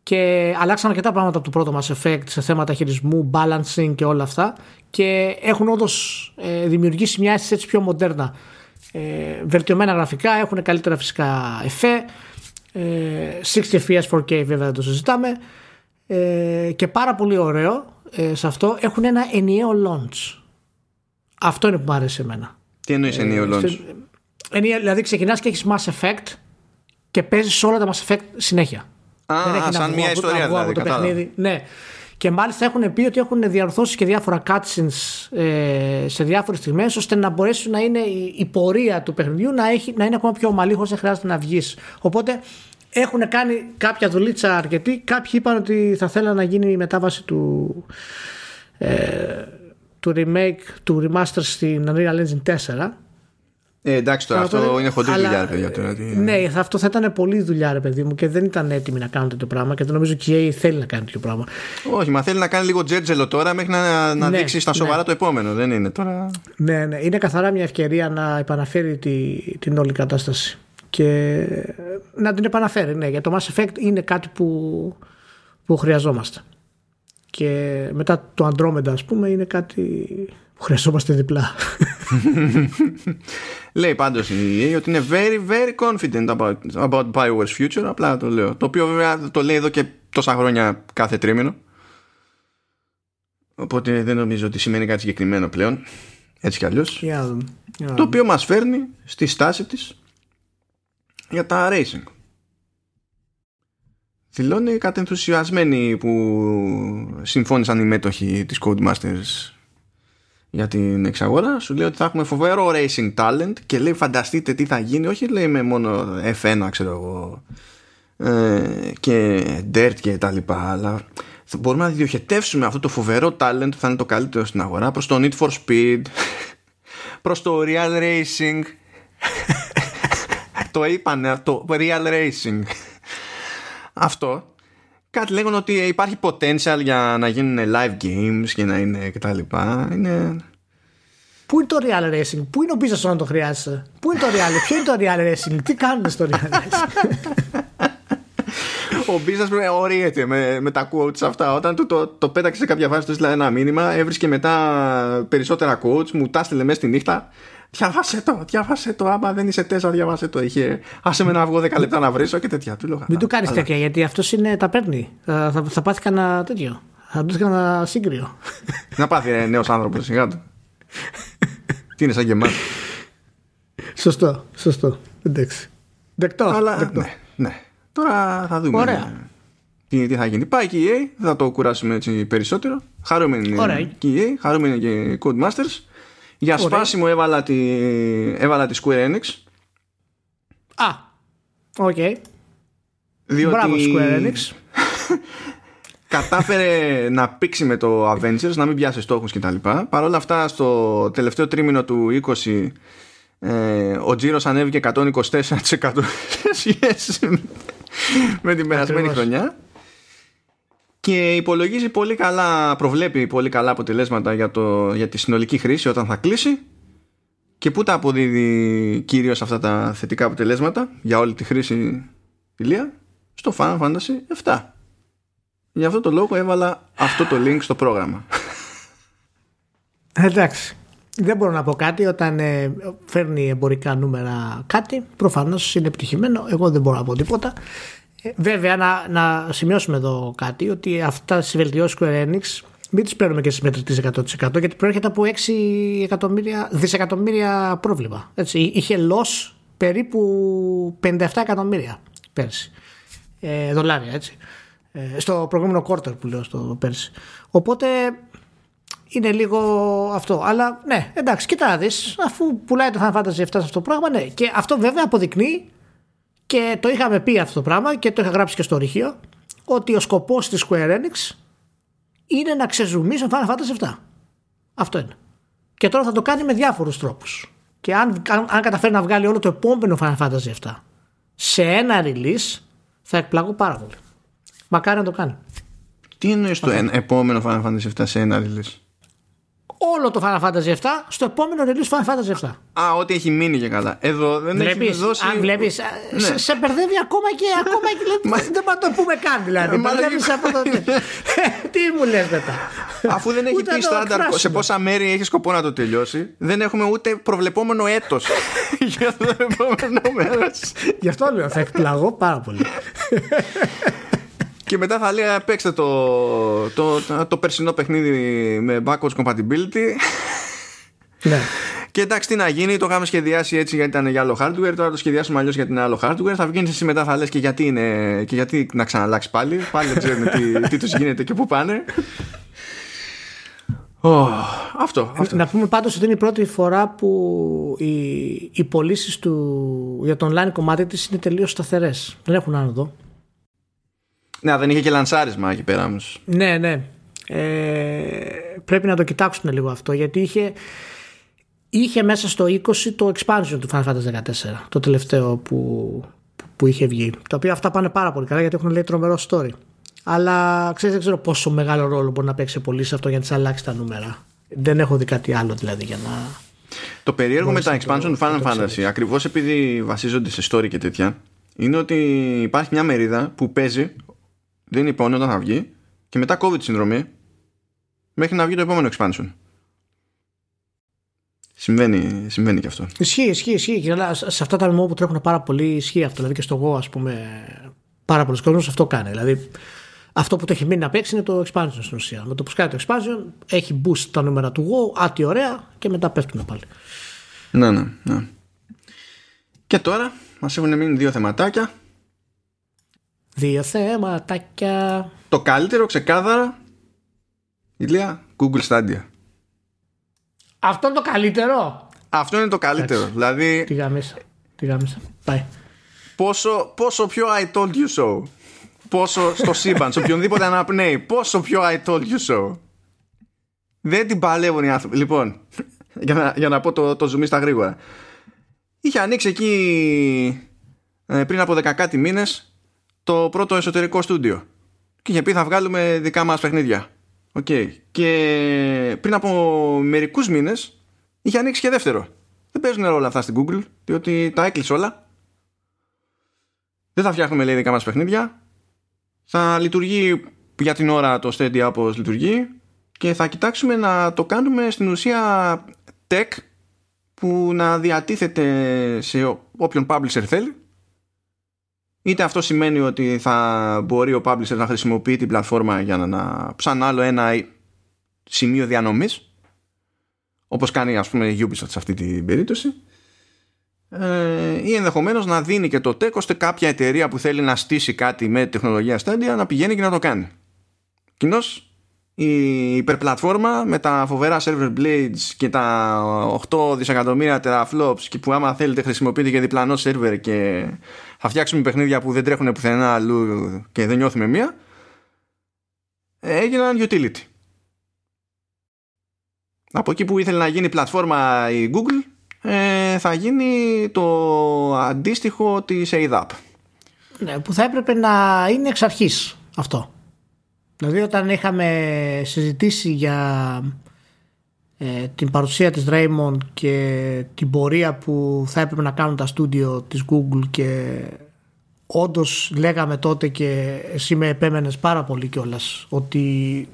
και αλλάξαν αρκετά πράγματα από το πρώτο Mass Effect σε θέματα χειρισμού, balancing και όλα αυτά, και έχουν όντως ε, δημιουργήσει μια αίσθηση έτσι πιο μοντέρνα, ε, βελτιωμένα γραφικά, έχουν καλύτερα φυσικά εφέ, εξήντα φρέιμς φορ κέι βέβαια δεν το συζητάμε, ε, και πάρα πολύ ωραίο ε, σε αυτό έχουν ένα ενιαίο launch. Αυτό είναι που μου αρέσει εμένα. Τι εννοείς ενιαίο launch? Ε, ενιαίο, δηλαδή ξεκινάς και έχεις Mass Effect και παίζεις όλα τα Mass Effect συνέχεια. Α, δεν έχει σαν μια ιστορία από, δηλαδή, από το παιχνίδι. Ναι. Και μάλιστα έχουν πει ότι έχουν διαρθώσει και διάφορα cutscenes ε, σε διάφορες στιγμές, ώστε να μπορέσουν να είναι η, η πορεία του παιχνιδιού να, έχει, να είναι ακόμα πιο ομαλή, χωρίς να χρειάζεται να βγεις. Οπότε έχουν κάνει κάποια δουλίτσα αρκετή. Κάποιοι είπαν ότι θα θέλανε να γίνει η μετάβαση του, ε, του remake, του remaster στην Unreal Engine τέσσερα. Ε, εντάξει τώρα, αυτό τότε, είναι χοντρή δουλειά, παιδιά. Τώρα, τι... Ναι, θα, αυτό θα ήταν πολύ δουλειά, ρε παιδί μου, και δεν ήταν έτοιμοι να κάνουν τέτοιο πράγμα και δεν νομίζω και η EA θέλει να κάνει τέτοιο πράγμα. Όχι, μα θέλει να κάνει λίγο τζέτζελο τώρα μέχρι να, να ναι, δείξει στα σοβαρά ναι. το επόμενο. Δεν είναι τώρα. Ναι, ναι, είναι καθαρά μια ευκαιρία να επαναφέρει τη, την όλη κατάσταση. Και να την επαναφέρει, ναι, γιατί το Mass Effect είναι κάτι που, που χρειαζόμαστε. Και μετά το Andromeda, ας πούμε, είναι κάτι. Χρειαζόμαστε διπλά. Λέει πάντως η EA ότι είναι very very confident about, about BioWare's future. Απλά το λέω. Το οποίο βέβαια το λέει εδώ και τόσα χρόνια κάθε τρίμηνο. Οπότε δεν νομίζω ότι σημαίνει κάτι συγκεκριμένο πλέον. Έτσι κι αλλιώς. Yeah, yeah. Το οποίο μας φέρνει στη στάση της για τα racing. Δηλώνει κατενθουσιασμένοι που συμφώνησαν οι μέτοχοι της Codemasters για την εξαγορά. Σου λέει ότι θα έχουμε φοβερό racing talent και λέει φανταστείτε τι θα γίνει. Όχι λέει με μόνο εφ ένα ξέρω εγώ ε, και dirt και τα λοιπά, αλλά θα μπορούμε να διοχετεύσουμε αυτό το φοβερό talent που θα είναι το καλύτερο στην αγορά προς το Need for Speed, προς το Real Racing. Το είπανε αυτό, Real Racing. Αυτό. Κάτι λέγουν ότι υπάρχει potential για να γίνουν live games και να είναι κτλ. Είναι... Πού είναι το real racing, πού είναι ο business να το χρειάζεσαι, πού είναι το real, ποιο είναι το real racing, τι κάνουν στο real racing. Ο business πρέπει να ορίεται με, με τα quotes αυτά. Όταν του το, το πέταξε σε κάποια φάση, του έστειλα ένα μήνυμα, έβρισκε μετά περισσότερα quotes, μου τα έστειλε μέσα στη νύχτα. Διαβάσε το, διαβάσε το. Άμα δεν είσαι τέσσερα, διαβάσε το. Είχε... Άσε με να βγω δέκα λεπτά να βρίσω και τέτοια. Του λέω, μην του κάνεις τέτοια, γιατί αυτός είναι, τα παίρνει. Θα, θα, θα πάθει κανένα τέτοιο. Θα του κανένα σύγκριο. Να πάθει ένα νέος άνθρωπος, σιγά του. Τι είναι σαν και εμάς. Σωστό, σωστό. Εντάξει. Δεκτό. Αλλά, δεκτό. Ναι, ναι. Τώρα θα δούμε. Ωραία. Τι, τι θα γίνει. Πάει και η EA, θα το κουράσουμε έτσι περισσότερο. Χαρούμενη και η EA, χαρούμενη και η Codemasters. Για ωραία. Σπάσιμο έβαλα τη, έβαλα τη Square Enix. Α, οκ. Okay. Διότι... Μπράβο Square Enix. Κατάφερε να πήξει με το Avengers, να μην πιάσει στόχους κτλ. Παρ' όλα αυτά στο τελευταίο τρίμηνο του είκοσι ε, ο τζίρος ανέβηκε εκατόν είκοσι τέσσερα τοις εκατό με την περασμένη χρονιά. Και υπολογίζει πολύ καλά, προβλέπει πολύ καλά αποτελέσματα για, το, για τη συνολική χρήση όταν θα κλείσει. Και πού τα αποδίδει κυρίως αυτά τα θετικά αποτελέσματα για όλη τη χρήση, Ηλία? Στο Final Fantasy επτά. Γι' αυτό το λόγο έβαλα αυτό το link στο πρόγραμμα. Εντάξει. Δεν μπορώ να πω κάτι όταν ε, φέρνει εμπορικά νούμερα κάτι. Προφανώς είναι επιτυχημένο. Εγώ δεν μπορώ να πω τίποτα. Βέβαια να, να σημειώσουμε εδώ κάτι, ότι αυτά στις βελτιώσεις Square Enix μην τις παίρνουμε και στις μετρητές εκατό τοις εκατό, γιατί προέρχεται από έξι εκατομμύρια, δισεκατομμύρια πρόβλημα. Έτσι, είχε loss περίπου πενήντα επτά εκατομμύρια πέρσι ε, δολάρια, έτσι, ε, στο προηγούμενο quarter που λέω, στο πέρσι. Οπότε είναι λίγο αυτό. Αλλά ναι, εντάξει, κοίτα να δεις, αφού πουλάει το Final Fantasy επτά σε αυτό το πράγμα, ναι. Και αυτό βέβαια αποδεικνύει, και το είχαμε πει αυτό το πράγμα και το είχα γράψει και στο ρηχείο, ότι ο σκοπός της Square Enix είναι να ξεζουμίσει τον Final Fantasy επτά. Αυτό είναι. Και τώρα θα το κάνει με διάφορους τρόπους. Και αν, αν, αν καταφέρει να βγάλει όλο το επόμενο Final Fantasy επτά σε ένα release, θα εκπλαγώ πάρα πολύ. Μακάρι να το κάνει. Τι εννοείς το επόμενο Final Fantasy επτά σε ένα release? Όλο το Final Fantasy επτά στο επόμενο release Final Fantasy επτά. Α, ό,τι έχει μείνει και καλά. Εδώ δεν βλέπεις, έχει δώσει. Αν βλέπεις, ναι. σε, σε μπερδεύει ακόμα και. Ακόμα και δηλαδή, δεν το πούμε καν δηλαδή. Μπερδεύει από το. Τι μου λες μετά. Αφού δεν έχει πει στάνταρ σε πόσα μέρη έχει σκοπό να το τελειώσει, δεν έχουμε ούτε προβλεπόμενο έτος για το επόμενο μέρος. Γι' αυτό λέω, θα εκπλαγώ πάρα πολύ. Και μετά θα λέει παίξτε το, το, το, το περσινό παιχνίδι με backwards compatibility. Ναι. Και Και εντάξει, τι να γίνει, το είχαμε σχεδιάσει έτσι γιατί ήταν για άλλο hardware. Τώρα το σχεδιάσουμε αλλιώς γιατί είναι άλλο hardware. Θα βγαίνεις εσύ μετά, θα λες και γιατί, είναι, και γιατί να ξαναλλάξει πάλι. Πάλι δεν ξέρουμε τι, τι τους γίνεται και πού πάνε. Oh, αυτό, αυτό. Να πούμε πάντως ότι είναι η πρώτη φορά που οι, οι πωλήσεις του για το online κομμάτι της είναι τελείως σταθερές. Δεν έχουν άνοδο. Ναι, δεν είχε και λανσάρισμα εκεί πέρα όμως. Ναι, ναι. Ε, πρέπει να το κοιτάξουν λίγο αυτό, γιατί είχε, είχε μέσα στο είκοσι το expansion του Final Fantasy δεκατέσσερα, το τελευταίο που, που είχε βγει. Τα οποία αυτά πάνε πάρα πολύ καλά γιατί έχουν λέει τρομερό story. Αλλά ξέρεις, δεν ξέρω πόσο μεγάλο ρόλο μπορεί να παίξει πολύ σε αυτό για να τις αλλάξει τα νούμερα. Δεν έχω δει κάτι άλλο δηλαδή για να... Το περίεργο με τα expansion του Final Fantasy, ακριβώς επειδή βασίζονται σε story και τέτοια, είναι ότι υπάρχει μια μερίδα που παίζει, δεν είναι υπόνοι όταν θα βγει, και μετά κόβει τη συνδρομή μέχρι να βγει το επόμενο expansion. Συμβαίνει, συμβαίνει και αυτό. Ισχύει, ισχύει, ισχύει. Σε αυτά τα μημό που τρέχουν πάρα πολύ ισχύει αυτό. Δηλαδή και στο Go, ας πούμε, πάρα πολλούς κόσμους αυτό κάνει. Δηλαδή αυτό που το έχει μείνει να παίξει είναι το expansion στην ουσία. Με το που σκάει το expansion έχει boost τα νούμερα του Go, άτι ωραία, και μετά πέφτουν πάλι. Ναι, ναι, ναι. Και τώρα μας έχουν μείνει δύο θεματάκια. Δύο θεματάκια. Το καλύτερο ξεκάθαρα, Ηλία, Google Stadia. Αυτό είναι το καλύτερο. Αυτό είναι το καλύτερο. Άξι. Δηλαδή. Τι γάμισα. Τι γάμισα. Πάει. Πόσο, πόσο πιο I told you so. Πόσο στο σύμπαν, σε οποιονδήποτε αναπνέει. Πόσο πιο I told you so. Δεν την παλεύουν οι άνθρωποι. Λοιπόν, για να, για να πω το, το zoom στα γρήγορα. Είχε ανοίξει εκεί πριν από δέκα κάτι μήνες το πρώτο εσωτερικό στούντιο. Και είχε πει θα βγάλουμε δικά μας παιχνίδια. Okay. Και πριν από μερικούς μήνες είχε ανοίξει και δεύτερο. Δεν παίζουν όλα αυτά στην Google, διότι τα έκλεισε όλα. Δεν θα φτιάχνουμε λέει δικά μας παιχνίδια. Θα λειτουργεί για την ώρα το Stadia όπως λειτουργεί και θα κοιτάξουμε να το κάνουμε στην ουσία tech που να διατίθεται σε όποιον publisher θέλει. Είτε αυτό σημαίνει ότι θα μπορεί ο publisher να χρησιμοποιεί την πλατφόρμα για να, να ψάχνει άλλο ένα σημείο διανομής, όπως κάνει ας πούμε η Ubisoft σε αυτή την περίπτωση, ε, ή ενδεχομένως να δίνει και το tech ώστε κάποια εταιρεία που θέλει να στήσει κάτι με τεχνολογία Stadia να πηγαίνει και να το κάνει. Κοινώς η υπερπλατφόρμα με τα φοβερά server blades και τα οκτώ δισεκατομμύρια teraflops, και που άμα θέλετε χρησιμοποιείτε και διπλανό server και θα φτιάξουμε παιχνίδια που δεν τρέχουν πουθενά αλλού και δεν νιώθουμε μία, έγιναν utility. Από εκεί που ήθελε να γίνει πλατφόρμα η Google, θα γίνει το αντίστοιχο της έι ντι έι πι. Ναι, που θα έπρεπε να είναι εξ αρχής αυτό. Δηλαδή όταν είχαμε συζητήσει για ε, την παρουσία της Raymond και την πορεία που θα έπρεπε να κάνουν τα στούντιο της Google, και όντως λέγαμε τότε και εσύ με επέμενες πάρα πολύ κιόλας ότι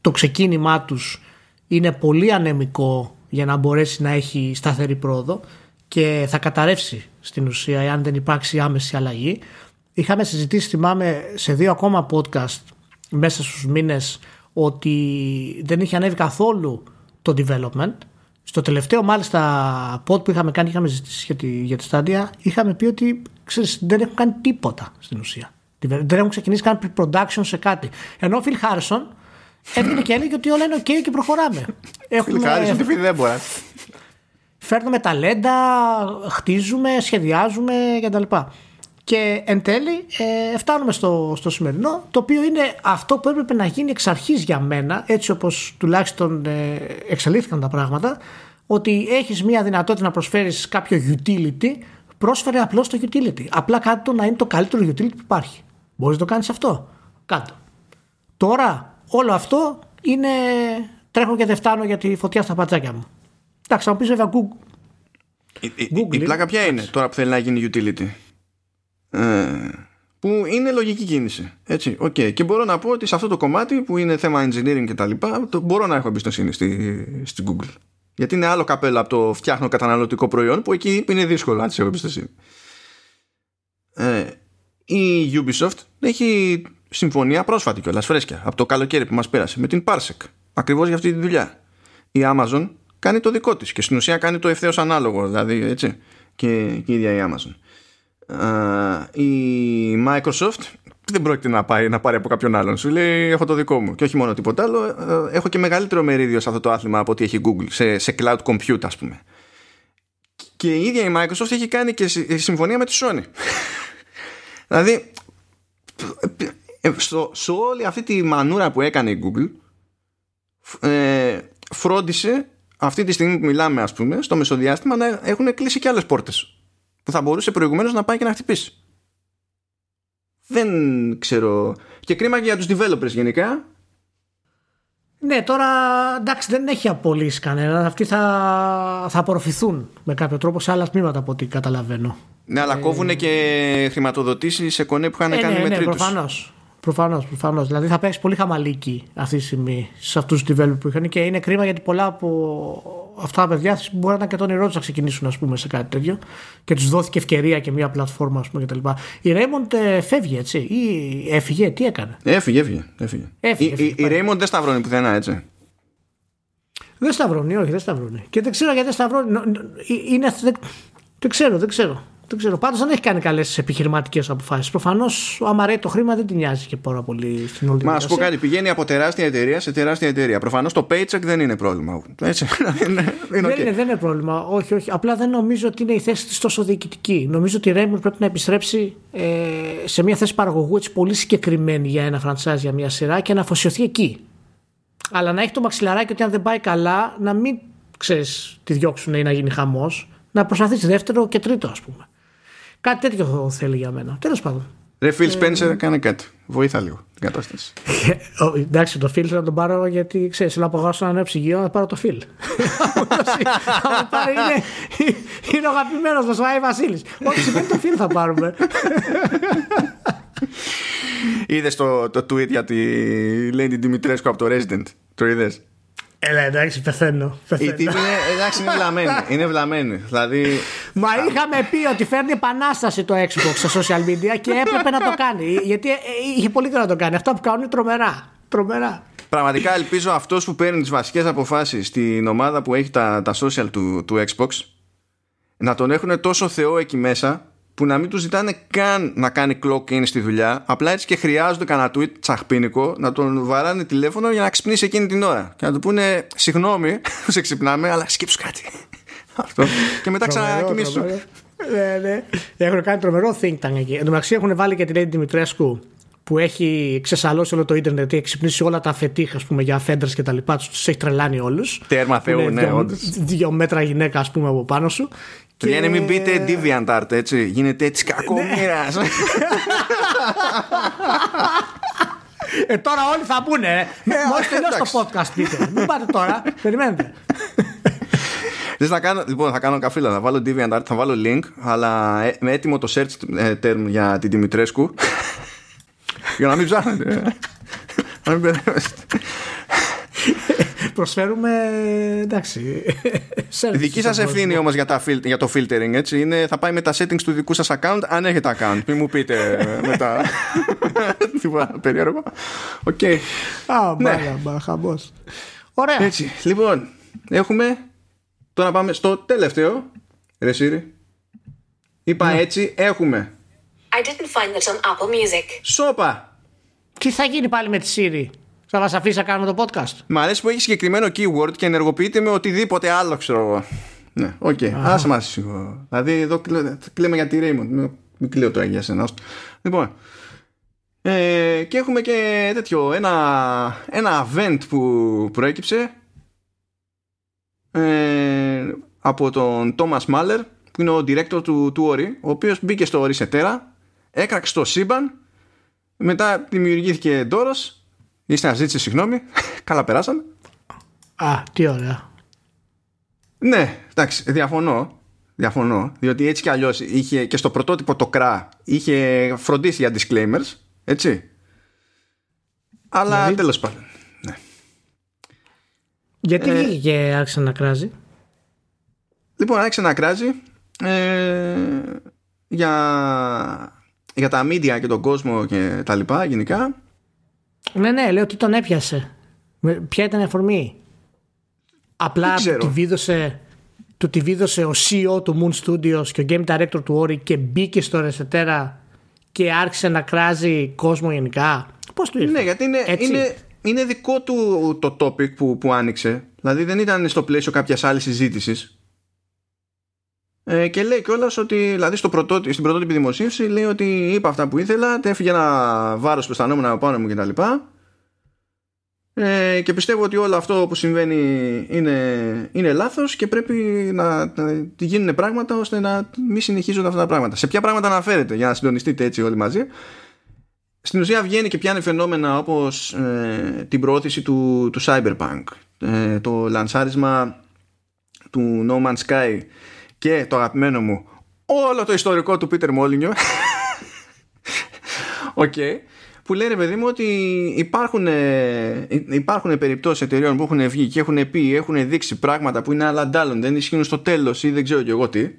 το ξεκίνημά τους είναι πολύ ανεμικό για να μπορέσει να έχει σταθερή πρόοδο και θα καταρρεύσει στην ουσία εάν δεν υπάρξει άμεση αλλαγή. Είχαμε συζητήσει, θυμάμαι, σε δύο ακόμα podcast μέσα στους μήνες ότι δεν είχε ανέβει καθόλου το development. Στο τελευταίο μάλιστα pod που είχαμε κάνει, είχαμε ζητήσει για τη Stadia, είχαμε πει ότι ξέρεις, δεν έχουν κάνει τίποτα στην ουσία. Δεν έχουν ξεκινήσει καν pre-production σε κάτι. Ενώ ο Phil Harrison έβγαινε και έλεγε ότι όλα είναι ok και προχωράμε. Phil Harrison δεν μπορεί. Φέρνουμε ταλέντα, χτίζουμε, σχεδιάζουμε κτλ. Και εν τέλει ε, φτάνουμε στο, στο σημερινό, το οποίο είναι αυτό που έπρεπε να γίνει εξ αρχής για μένα, έτσι όπως τουλάχιστον ε, εξελίχθηκαν τα πράγματα, ότι έχεις μια δυνατότητα να προσφέρεις κάποιο utility, πρόσφερε απλώς το utility. Απλά κάτω να είναι το καλύτερο utility που υπάρχει. Μπορείς να το κάνεις αυτό. Κάτω. Τώρα όλο αυτό είναι τρέχω και δεν φτάνω για τη φωτιά στα πατσάκια μου. Εντάξει, θα μου πεις βέβαια Google. Η, η, η πλάκα ποια είναι τώρα που θέλει να γίνει utility. Ε, που είναι λογική κίνηση. Έτσι, okay. Και μπορώ να πω ότι σε αυτό το κομμάτι που είναι θέμα engineering και τα λοιπά, το μπορώ να έχω εμπιστοσύνη στη, στη Google. Γιατί είναι άλλο καπέλο από το φτιάχνω καταναλωτικό προϊόν, που εκεί είναι δύσκολο να της έχω εμπιστοσύνη. ε, Η Ubisoft έχει συμφωνία πρόσφατη κιόλας, φρέσκια, από το καλοκαίρι που μας πέρασε, με την Parsec, ακριβώς για αυτή τη δουλειά. Η Amazon κάνει το δικό της και στην ουσία κάνει το ευθέως ανάλογο, δηλαδή έτσι, και, και η ίδια η Amazon. Uh, η Microsoft δεν πρόκειται να, πάει, να πάρει από κάποιον άλλον. Σου λέει έχω το δικό μου. Και όχι μόνο τίποτα άλλο, uh, έχω και μεγαλύτερο μερίδιο σε αυτό το άθλημα από ό,τι έχει Google σε, σε cloud compute, ας πούμε. Και η ίδια η Microsoft έχει κάνει και συμφωνία με τη Sony. Δηλαδή στο, σε όλη αυτή τη μανούρα που έκανε η Google, ε, φρόντισε αυτή τη στιγμή που μιλάμε, ας πούμε, στο μεσοδιάστημα να έχουν κλείσει και άλλες πόρτες που θα μπορούσε προηγουμένως να πάει και να χτυπήσει. Δεν ξέρω. Και κρίμα και για τους developers γενικά. Ναι, τώρα εντάξει, δεν έχει απολύσει κανένα. Αυτοί θα, θα απορροφηθούν με κάποιο τρόπο σε άλλα τμήματα από ό,τι καταλαβαίνω. Ναι, αλλά ε... κόβουν και χρηματοδοτήσεις σε κονέ που είχαν ε, κάνει ναι, με ναι, τρίτους. Προφανώς. Προφανώς, προφανώς. Δηλαδή θα παίξει πολύ χαμαλίκι αυτή τη στιγμή σε αυτούς τους developers που είχαν, και είναι κρίμα γιατί πολλά από αυτά τα παιδιά μπορεί να ήταν και τον όνειρό τους να ξεκινήσουν, ας πούμε, σε κάτι τέτοιο και τους δόθηκε ευκαιρία και μια πλατφόρμα, ας πούμε, κτλ. Η Raymond φεύγει, έτσι, ή έφυγε, τι έκανε. Έφυγε, έφυγε. έφυγε. έφυγε, έφυγε η, η Raymond δεν σταυρώνει πουθενά, έτσι. Δεν σταυρώνει, όχι, δεν σταυρώνει. Και δεν ξέρω γιατί δεν σταυρώνει. Είναι, δεν, δεν ξέρω, δεν ξέρω. Δεν ξέρω. Πάντως δεν έχει κάνει καλές επιχειρηματικές αποφάσεις. Προφανώς, άμα ρέει το χρήμα, δεν την νοιάζει και πάρα πολύ στην όλη. Μα να σου πω κάτι, πηγαίνει από τεράστια εταιρεία σε τεράστια εταιρεία. Προφανώς το paycheck δεν είναι πρόβλημα. Έτσι, δεν, είναι, δεν, είναι okay. είναι, δεν είναι πρόβλημα. Όχι, όχι. Απλά δεν νομίζω ότι είναι η θέση της τόσο διοικητική. Νομίζω ότι η Raymond πρέπει να επιστρέψει ε, σε μια θέση παραγωγού έτσι, πολύ συγκεκριμένη για ένα franchise, για μια σειρά και να αφοσιωθεί εκεί. Αλλά να έχει το μαξιλαράκι ότι αν δεν πάει καλά, να μην ξέρεις τη διώξουν ή να γίνει χαμός, να προσπαθήσει δεύτερο και τρίτο, ας πούμε. Κάτι τέτοιο θέλει για μένα. Τέλος πάντων. Ρε Phil Spencer, ε... κάνε κάτι. Βοήθα λίγο την κατάσταση. Εντάξει, το Phil θα τον πάρω γιατί ξέρεις, να απογάσω ένα νέο ψυγείο, να πάρω το Phil. Είναι ο αγαπημένος μας, ο Άι Βασίλης. Όχι, σημαίνει το Phil θα πάρουμε. Είδες το, το tweet για τη Lady Δημητρέσκου από το Resident? Το είδες? Έλα, εντάξει, πεθαίνω. πεθαίνω. Η τύπη είναι, εντάξει, είναι βλαμμένη. είναι βλαμμένη. Δηλαδή... Μα είχαμε πει ότι φέρνει επανάσταση το Xbox στα social media και έπρεπε να το κάνει. Γιατί είχε πολύ καιρό να το κάνει. Αυτά που κάνουν είναι τρομερά. τρομερά. Πραγματικά ελπίζω αυτός που παίρνει τις βασικές αποφάσεις στην ομάδα που έχει τα, τα social του, του Xbox να τον έχουν τόσο θεό εκεί μέσα που να μην του ζητάνε καν να κάνει clock in στη δουλειά, απλά έτσι και χρειάζονται κανένα tweet τσαχπίνικο να τον βαράνε τηλέφωνο για να ξυπνήσει εκείνη την ώρα. Και να του πούνε συγγνώμη που σε ξυπνάμε, αλλά σκέψου κάτι. Αυτό. Και μετά ξανακοιμήσου. Ναι, ναι. Έχουν κάνει τρομερό think tank εκεί. Εν τω μεταξύ έχουν βάλει και την Lady Δημητρέσκου που έχει ξεσαλώσει όλο το ίντερνετ, έχει ξυπνήσει όλα τα φετίχ, ας πούμε, για αφέντρες και τα λοιπά. Τους έχει τρελάνει όλους. Τέρμα Θεού, ναι, όντως. Δύο μέτρα γυναίκα, ας πούμε, από πάνω σου. Και για να μην πείτε DeviantArt, έτσι. Γίνεται έτσι κακομοίρας. ε, τώρα όλοι θα πούνε. Μόλις τελειώσει το podcast, πείτε. Μην πάτε τώρα. Περιμένετε. Θα κάνω, λοιπόν, θα κάνω καφίλα. Θα βάλω DeviantArt, θα βάλω link, αλλά ε, με έτοιμο το search term για την Δημητρέσκου. Για να μην ψάχνετε. Να μην μπερδεύεστε. Προσφέρουμε, εντάξει. Δική σας ευθύνη όμως για, τα filter, για το filtering, έτσι. Είναι, θα πάει με τα settings του δικού σας account, αν έχετε account. Μην μου πείτε μετά. Τίποτα περίεργο. Οκ. Α, μπάλα, χαμπός. Ωραία. Έτσι, λοιπόν, έχουμε. Τώρα πάμε στο τελευταίο. Ρε Siri. Είπα έτσι, έχουμε. I didn't find that on Apple Music. Σόπα! Τι θα γίνει πάλι με τη Siri? Θα μας αφήσει να κάνουμε το podcast? Μ' αρέσει που έχει συγκεκριμένο keyword και ενεργοποιείται με οτιδήποτε άλλο, ξέρω εγώ. Ναι, οκ, okay. Άσε ah. μας. Δηλαδή εδώ κλαίμε για τη Raymond. Μην κλαίω τώρα για σένα. Λοιπόν, ε, και έχουμε και τέτοιο ένα, ένα event που προέκυψε ε, από τον Thomas Mahler, που είναι ο director του, του Ori, ο οποίος μπήκε στο Ori σε Terra, έκραξε το σύμπαν, μετά δημιουργήθηκε ντόρος, ήσταν να ζήτησε συγγνώμη, καλά περάσαμε. Α, τι ωραία. Ναι, εντάξει, διαφωνώ, διαφωνώ, διότι έτσι κι αλλιώς είχε και στο πρωτότυπο το κρά, είχε φροντίσει για disclaimers, έτσι. Αλλά δηλαδή... τέλος πάντων, ναι. Γιατί ε... βγήκε και άρχισε να κράζει? Λοιπόν, άρχισε να κράζει ε... για... για τα media και τον κόσμο και τα λοιπά γενικά. Ναι, ναι, λέω τι τον έπιασε. Ποια ήταν η αφορμή? Απλά του τη, βίδωσε, του τη βίδωσε ο σι ι ο του Moon Studios και ο Game Director του Ori και μπήκε στο ρεσετέρα και άρχισε να κράζει κόσμο γενικά. Πώς του ήρθε? Ναι, γιατί είναι, είναι, είναι δικό του το topic που, που άνοιξε. Δηλαδή δεν ήταν στο πλαίσιο κάποιας άλλης συζήτησης. Ε, και λέει κιόλας ότι, δηλαδή στο πρωτότυ- στην πρωτότυπη δημοσίευση, λέει ότι είπα αυτά που ήθελα, έφυγε ένα βάρος που αισθανόμουν από πάνω μου κτλ. Ε, και πιστεύω ότι όλο αυτό που συμβαίνει είναι, είναι λάθος και πρέπει να, να γίνουν πράγματα ώστε να μην συνεχίζονται αυτά τα πράγματα. Σε ποια πράγματα αναφέρεται για να συντονιστείτε έτσι όλοι μαζί? Στην ουσία βγαίνει και πιάνει φαινόμενα όπως ε, την προώθηση του, του Cyberpunk, ε, το λανσάρισμα του No Man's Sky και το αγαπημένο μου όλο το ιστορικό του Peter Molyneux. Οκ. Okay. Που λέει, ρε παιδί μου, ότι υπάρχουν, υπάρχουν περιπτώσεις εταιρεών που έχουν βγει και έχουν πει, έχουν δείξει πράγματα που είναι αλλαντάλλον, δεν ισχύουν στο τέλος ή δεν ξέρω και εγώ τι.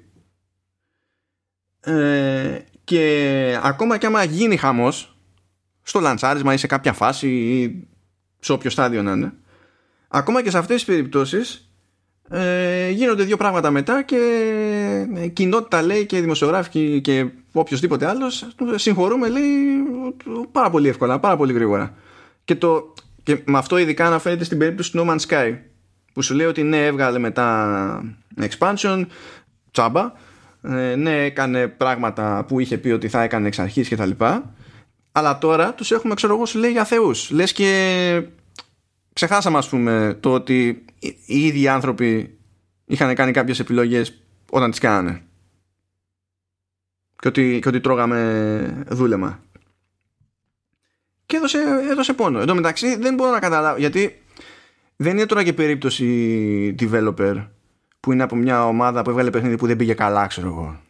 Ε, και ακόμα κι άμα γίνει χαμός στο λαντσάρισμα ή σε κάποια φάση ή σε όποιο στάδιο να είναι, ακόμα και σε αυτές τις περιπτώσεις ε, γίνονται δύο πράγματα μετά και η κοινότητα, λέει, και οι δημοσιογράφοι και οποιοςδήποτε άλλος, συγχωρούμε, λέει, πάρα πολύ εύκολα, πάρα πολύ γρήγορα. Και, το, και με αυτό ειδικά αναφέρεται στην περίπτωση του No Man's Sky, που σου λέει ότι ναι, έβγαλε μετά expansion, τσάμπα, ε, ναι, έκανε πράγματα που είχε πει ότι θα έκανε εξ αρχής και τα λοιπά, αλλά τώρα τους έχουμε, ξέρω εγώ, σου λέει, για θεούς. Λες και ξεχάσαμε, ας πούμε, το ότι οι ίδιοι άνθρωποι είχαν κάνει κάποιες επιλογές όταν τις κάνανε και ότι, και ότι τρώγαμε δούλεμα. Και έδωσε, έδωσε πόνο. Εν τω μεταξύ δεν μπορώ να καταλάβω, γιατί δεν είναι τώρα και περίπτωση developer που είναι από μια ομάδα που έβγαλε παιχνίδι που δεν πήγε καλά, ξέρω εγώ,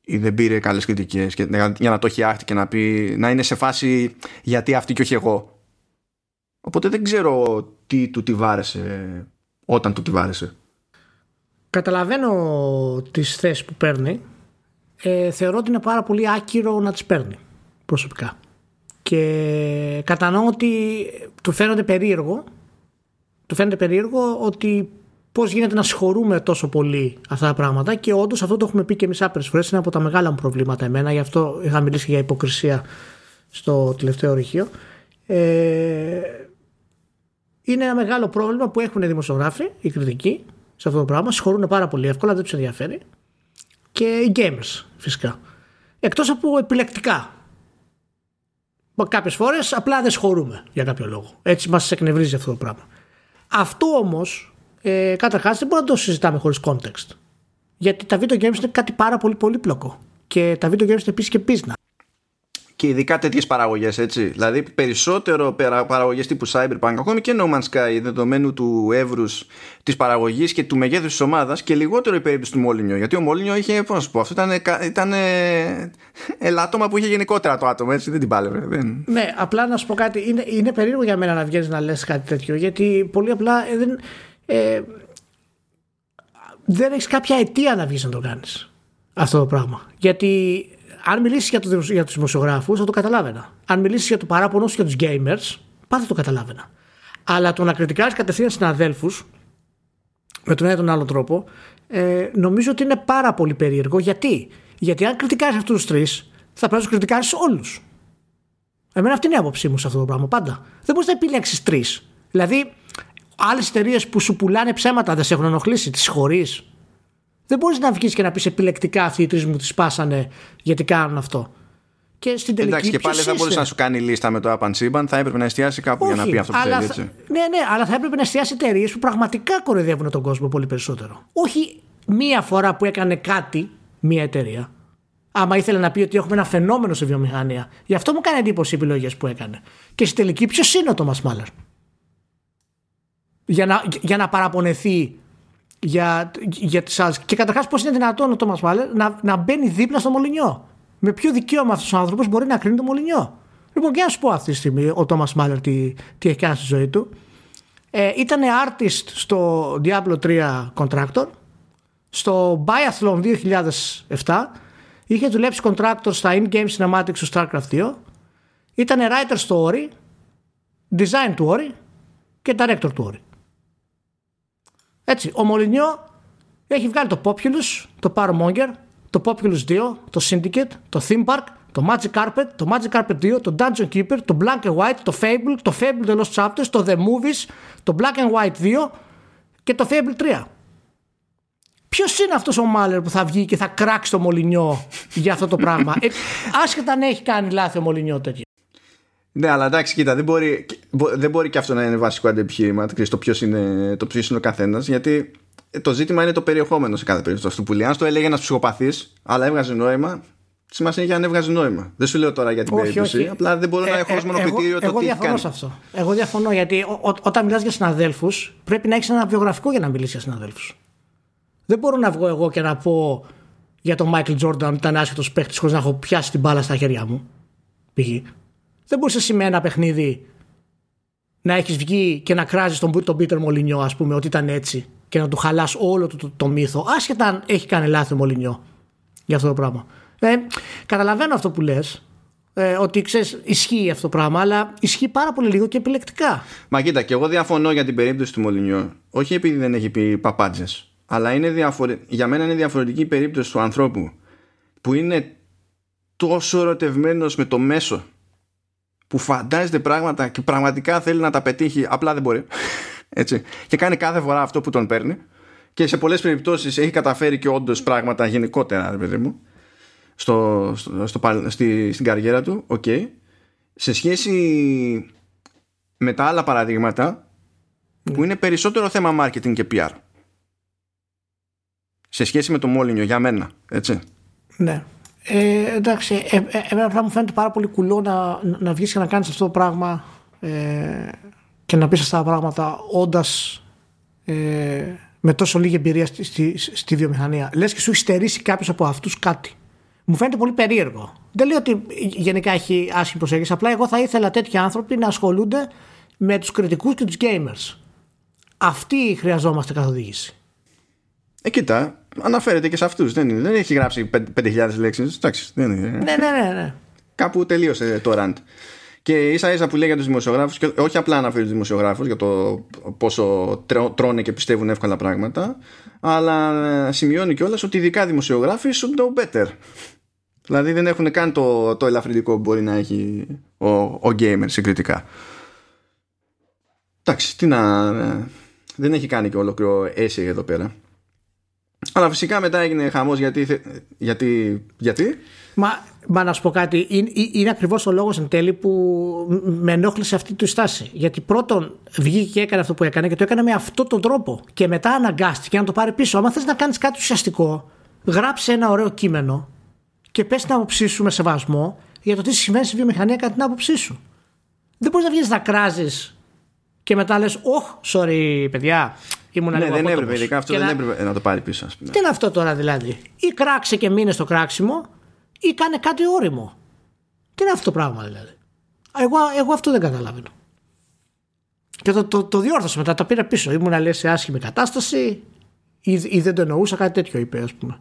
ή δεν πήρε καλές κριτικές, και, για να το έχει άχτη και να πει, να είναι σε φάση γιατί αυτή και όχι εγώ. Οπότε δεν ξέρω τι του τη βάρεσε όταν του τη βάρεσε. Καταλαβαίνω τις θέσεις που παίρνει. Ε, θεωρώ ότι είναι πάρα πολύ άκυρο να τις παίρνει προσωπικά. Και κατανοώ ότι του φαίνεται περίεργο, του φαίνεται περίεργο ότι πώς γίνεται να συγχωρούμε τόσο πολύ αυτά τα πράγματα, και όντως αυτό το έχουμε πει και εμείς άπειρες φορές, είναι από τα μεγάλα μου προβλήματα εμένα, γι' αυτό είχα μιλήσει για υποκρισία στο τελευταίο ρηχείο. Ε, είναι ένα μεγάλο πρόβλημα που έχουν οι δημοσιογράφοι, οι κριτικοί, σε αυτό το πράγμα, συγχωρούν πάρα πολύ εύκολα, δεν τους ενδιαφέρει, και οι gamers φυσικά, εκτός από επιλεκτικά. Κάποιες φορές απλά δεν συγχωρούμε για κάποιο λόγο. Έτσι μας εκνευρίζει αυτό το πράγμα. Αυτό όμως, ε, καταρχάς, δεν μπορούμε να το συζητάμε χωρίς context. Γιατί τα video games είναι κάτι πάρα πολύ πολύπλοκο. Και τα video games είναι επίσης και business. Και ειδικά τέτοιες παραγωγές, έτσι. Δηλαδή, περισσότερο παραγωγές τύπου Cyberpunk, ακόμη και No Man's Sky, δεδομένου του εύρους της παραγωγής και του μεγέθους της ομάδας, και λιγότερο η περίπτωση του Μόλινιο. Γιατί ο Μόλινιο είχε, πώς να σου πω, αυτό ήταν, ήταν ελάττωμα που είχε γενικότερα το άτομο, έτσι. Δεν την πάλευε. Δεν... Ναι, απλά να σου πω κάτι. Είναι, είναι περίεργο για μένα να βγαίνεις να λες κάτι τέτοιο, γιατί πολύ απλά ε, δεν, ε, δεν έχεις κάποια αιτία να βγεις να το κάνεις αυτό το πράγμα. Γιατί. Αν μιλήσεις για, το, για τους δημοσιογράφους, θα το καταλάβαινα. Αν μιλήσεις για το παράπονο σου για τους gamers, πάντα το καταλάβαινα. Αλλά το να κριτικάρεις κατευθείαν συναδέλφους με τον ένα ή τον άλλο τρόπο, ε, νομίζω ότι είναι πάρα πολύ περίεργο. Γιατί? Γιατί αν κριτικάρεις αυτούς τους τρεις, θα πρέπει να τους κριτικάρεις όλους. Εμένα αυτή είναι η άποψή μου σε αυτό το πράγμα πάντα. Δεν μπορείς να επιλέξεις τρεις. Δηλαδή, άλλες εταιρείες που σου πουλάνε ψέματα δεν σε έχουν ενοχλήσει, τις συγχωρείς? Δεν μπορείς να βγεις και να πεις επιλεκτικά αυτοί οι τρεις μου τις σπάσανε γιατί κάνουν αυτό. Και στην τελική, εντάξει, και πάλι δεν μπορείς να σου κάνει λίστα με το Up and Siban, θα έπρεπε να εστιάσει κάπου. Όχι, για να πει αυτό που θέλει. Θα... Ναι, ναι, αλλά θα έπρεπε να εστιάσει εταιρείες που πραγματικά κοροϊδεύουν τον κόσμο πολύ περισσότερο. Όχι μία φορά που έκανε κάτι μία εταιρεία. Άμα ήθελε να πει ότι έχουμε ένα φαινόμενο σε βιομηχανία. Γι' αυτό μου κάνει εντύπωση οι επιλογές που έκανε. Και στην τελική, ποιος είναι ο Thomas Mahler? Για να, για να παραπονεθεί. Για, για τις άλλες. Και καταρχάς, πώς είναι δυνατόν ο Thomas Mahler να, να μπαίνει δίπλα στο Μολυνιό? Με ποιο δικαίωμα αυτός ο άνθρωπος μπορεί να κρίνει το Μολυνιό? Λοιπόν, και να σου πω αυτή τη στιγμή ο Thomas Mahler τι, τι έχει κάνει στη ζωή του. Ε, ήταν artist στο Diablo τρία Contractor, στο Biathlon δύο χιλιάδες επτά, είχε δουλέψει Contractor στα in-game cinematics του Starcraft δύο, ήταν writer στο Ori, design του Ori και director του Ori. Έτσι, ο Μολυνιό έχει βγάλει το Populous, το Powermonger, το Populous δύο, το Syndicate, το Theme Park, το Magic Carpet, το Magic Carpet δύο, το Dungeon Keeper, το Black and White, το Fable, το Fable The Lost Chapters, το The Movies, το Black and White δύο και το Fable τρία. Ποιος είναι αυτός ο Μάλερ που θα βγει και θα κράξει το Μολυνιό για αυτό το πράγμα? ε, Άσχετα αν έχει κάνει λάθη ο Μολυνιό τέτοιο. Ναι, αλλά εντάξει, κοίτα, δεν μπορεί, δεν μπορεί και αυτό να είναι βασικό αντεπιχείρημα, το ποιος είναι, το ποιος είναι ο καθένας, γιατί το ζήτημα είναι το περιεχόμενο σε κάθε περίπτωση αυτού που λέει. Αν το έλεγε ένας ψυχοπαθής, αλλά έβγαζε νόημα, σημασία για αν έβγαζε νόημα. Δεν σου λέω τώρα για την όχι, περίπτωση, όχι. Απλά δεν μπορώ ε, να έχω ως μονοκριτήριο το εγώ τι έχει κάνει. Εγώ διαφωνώ σε αυτό. Εγώ διαφωνώ, γιατί ό, ό, όταν μιλάς για συναδέλφους, πρέπει να έχεις ένα βιογραφικό για να μιλήσεις για συναδέλφους. Δεν μπορώ να βγω εγώ και να πω για τον Μάικλ Τζόρνταν ήταν άσχετος παίχτης χωρίς να έχω πιάσει την μπάλα στα χέρια μου. Π.χ. Δεν μπορείς εσύ με ένα παιχνίδι να έχεις βγει και να κράζεις τον, τον Πίτερ Μολυνιό, ας πούμε, ότι ήταν έτσι και να του χαλάς όλο το, το, το μύθο, άσχετα αν έχει κάνει λάθη ο Μολυνιό για αυτό το πράγμα. Ε, καταλαβαίνω αυτό που λες, ε, ότι ξέρεις, ισχύει αυτό το πράγμα, αλλά ισχύει πάρα πολύ λίγο και επιλεκτικά. Μα κοίτα, και εγώ διαφωνώ για την περίπτωση του Μολυνιό, όχι επειδή δεν έχει πει παπάντζες, αλλά είναι διαφορε... για μένα είναι διαφορετική η περίπτωση του ανθρώπου που είναι τόσο ερωτευμένος με το μέσο, που φαντάζεται πράγματα και πραγματικά θέλει να τα πετύχει, απλά δεν μπορεί. Έτσι. Και κάνει κάθε φορά αυτό που τον παίρνει. Και σε πολλές περιπτώσεις έχει καταφέρει και όντως πράγματα γενικότερα, ρε παιδί μου, στο, στο, στο, στη, στην καριέρα του. Okay. Σε σχέση με τα άλλα παραδείγματα, mm. που είναι περισσότερο θέμα marketing και πι αρ. Σε σχέση με το Μόλινιο, για μένα. Έτσι. Ναι. Ε, εντάξει, ε, ε, εμένα πράγμα μου φαίνεται πάρα πολύ κουλό να, να βγεις και να κάνεις αυτό το πράγμα ε, και να πεις αυτά τα πράγματα όντας ε, με τόσο λίγη εμπειρία στη, στη, στη βιομηχανία. Λες και σου έχει στερήσει κάποιος από αυτούς κάτι. Μου φαίνεται πολύ περίεργο. Δεν λέω ότι γενικά έχει άσχημη προσέγγιση, απλά εγώ θα ήθελα τέτοιοι άνθρωποι να ασχολούνται με τους κριτικούς και τους gamers. Αυτοί χρειαζόμαστε καθοδήγηση. Ε, κοίτα, αναφέρεται και σε αυτούς. Δεν, δεν έχει γράψει πέντε χιλιάδες λέξεις. Εντάξει, δεν είναι. Ναι, ναι, ναι. Κάπου τελείωσε το rant. Και ίσα ίσα που λέει για τους δημοσιογράφους, και όχι απλά αναφέρει τους δημοσιογράφους για το πόσο τρώνε και πιστεύουν εύκολα πράγματα, αλλά σημειώνει κιόλας ότι ειδικά δημοσιογράφοι should know better. Δηλαδή δεν έχουν καν το, το ελαφρυντικό που μπορεί να έχει ο, ο gamer συγκριτικά. Εντάξει, τι να. Δεν έχει κάνει και ολόκληρο essay εδώ πέρα. Αλλά φυσικά μετά έγινε χαμός γιατί. γιατί, γιατί. Μα, μα να σου πω κάτι, είναι, είναι ακριβώς ο λόγος εν τέλει που με ενόχλησε αυτή τη στάση. Γιατί πρώτον βγήκε και έκανε αυτό που έκανε και το έκανε με αυτόν τον τρόπο. Και μετά αναγκάστηκε να το πάρει πίσω. Άμα θες να κάνεις κάτι ουσιαστικό, γράψε ένα ωραίο κείμενο και πες την άποψή σου με σεβασμό για το τι συμβαίνει στη βιομηχανία κατά την άποψή σου. Δεν μπορείς να βγεις να κράζεις και μετά λες, oh, sorry παιδιά. Ναι, δεν έπρεπε, ειδικά αυτό δεν να... έπρεπε να το πάρει πίσω. Ας πούμε. Τι είναι αυτό τώρα δηλαδή? Ή κράξε και μείνε στο κράξιμο, ή κάνε κάτι όριμο. Τι είναι αυτό το πράγμα δηλαδή? Εγώ, εγώ αυτό δεν καταλαβαίνω. Και το, το, το διόρθωσα μετά, τα πήρα πίσω. Ήμουν λέει σε άσχημη κατάσταση, ή, ή δεν το εννοούσα, κάτι τέτοιο είπε, ας πούμε.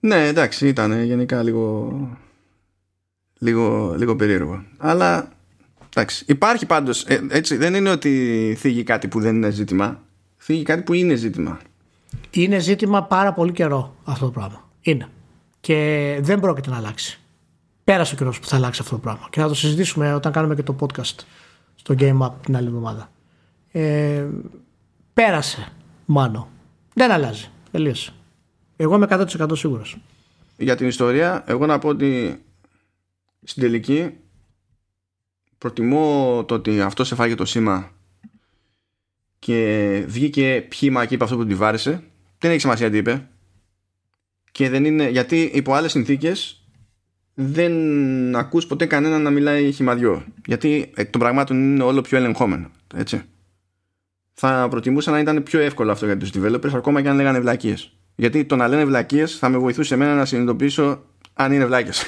Ναι, εντάξει, ήταν γενικά λίγο, λίγο, λίγο περίεργο. Αλλά. Εντάξει, υπάρχει πάντως, έτσι, δεν είναι ότι θίγει κάτι που δεν είναι ζήτημα. Θίγει κάτι που είναι ζήτημα. Είναι ζήτημα πάρα πολύ καιρό αυτό το πράγμα. Είναι. Και δεν πρόκειται να αλλάξει. Πέρασε ο καιρός που θα αλλάξει αυτό το πράγμα. Και θα το συζητήσουμε όταν κάνουμε και το podcast στο Game Up την άλλη εβδομάδα. Ε, πέρασε, μάλλον. Δεν αλλάζει. Τελείωσε. Εγώ είμαι εκατό τοις εκατό σίγουρος. Για την ιστορία, εγώ να πω ότι στην τελική... προτιμώ το ότι αυτό σε φάγε το σήμα και βγήκε πιήμα εκεί από αυτό που τη βάρεσε. Δεν έχει σημασία τι είπε. Και δεν είναι, γιατί υπό άλλες συνθήκες δεν ακούς ποτέ κανέναν να μιλάει χυμαδιό. Γιατί εκ των πραγμάτων είναι όλο πιο ελεγχόμενο. Έτσι. Θα προτιμούσα να ήταν πιο εύκολο αυτό για τους developers, ακόμα και αν λέγανε βλακίες. Γιατί το να λένε βλακίες θα με βοηθούσε εμένα να συνειδητοποιήσω αν είναι βλακίες.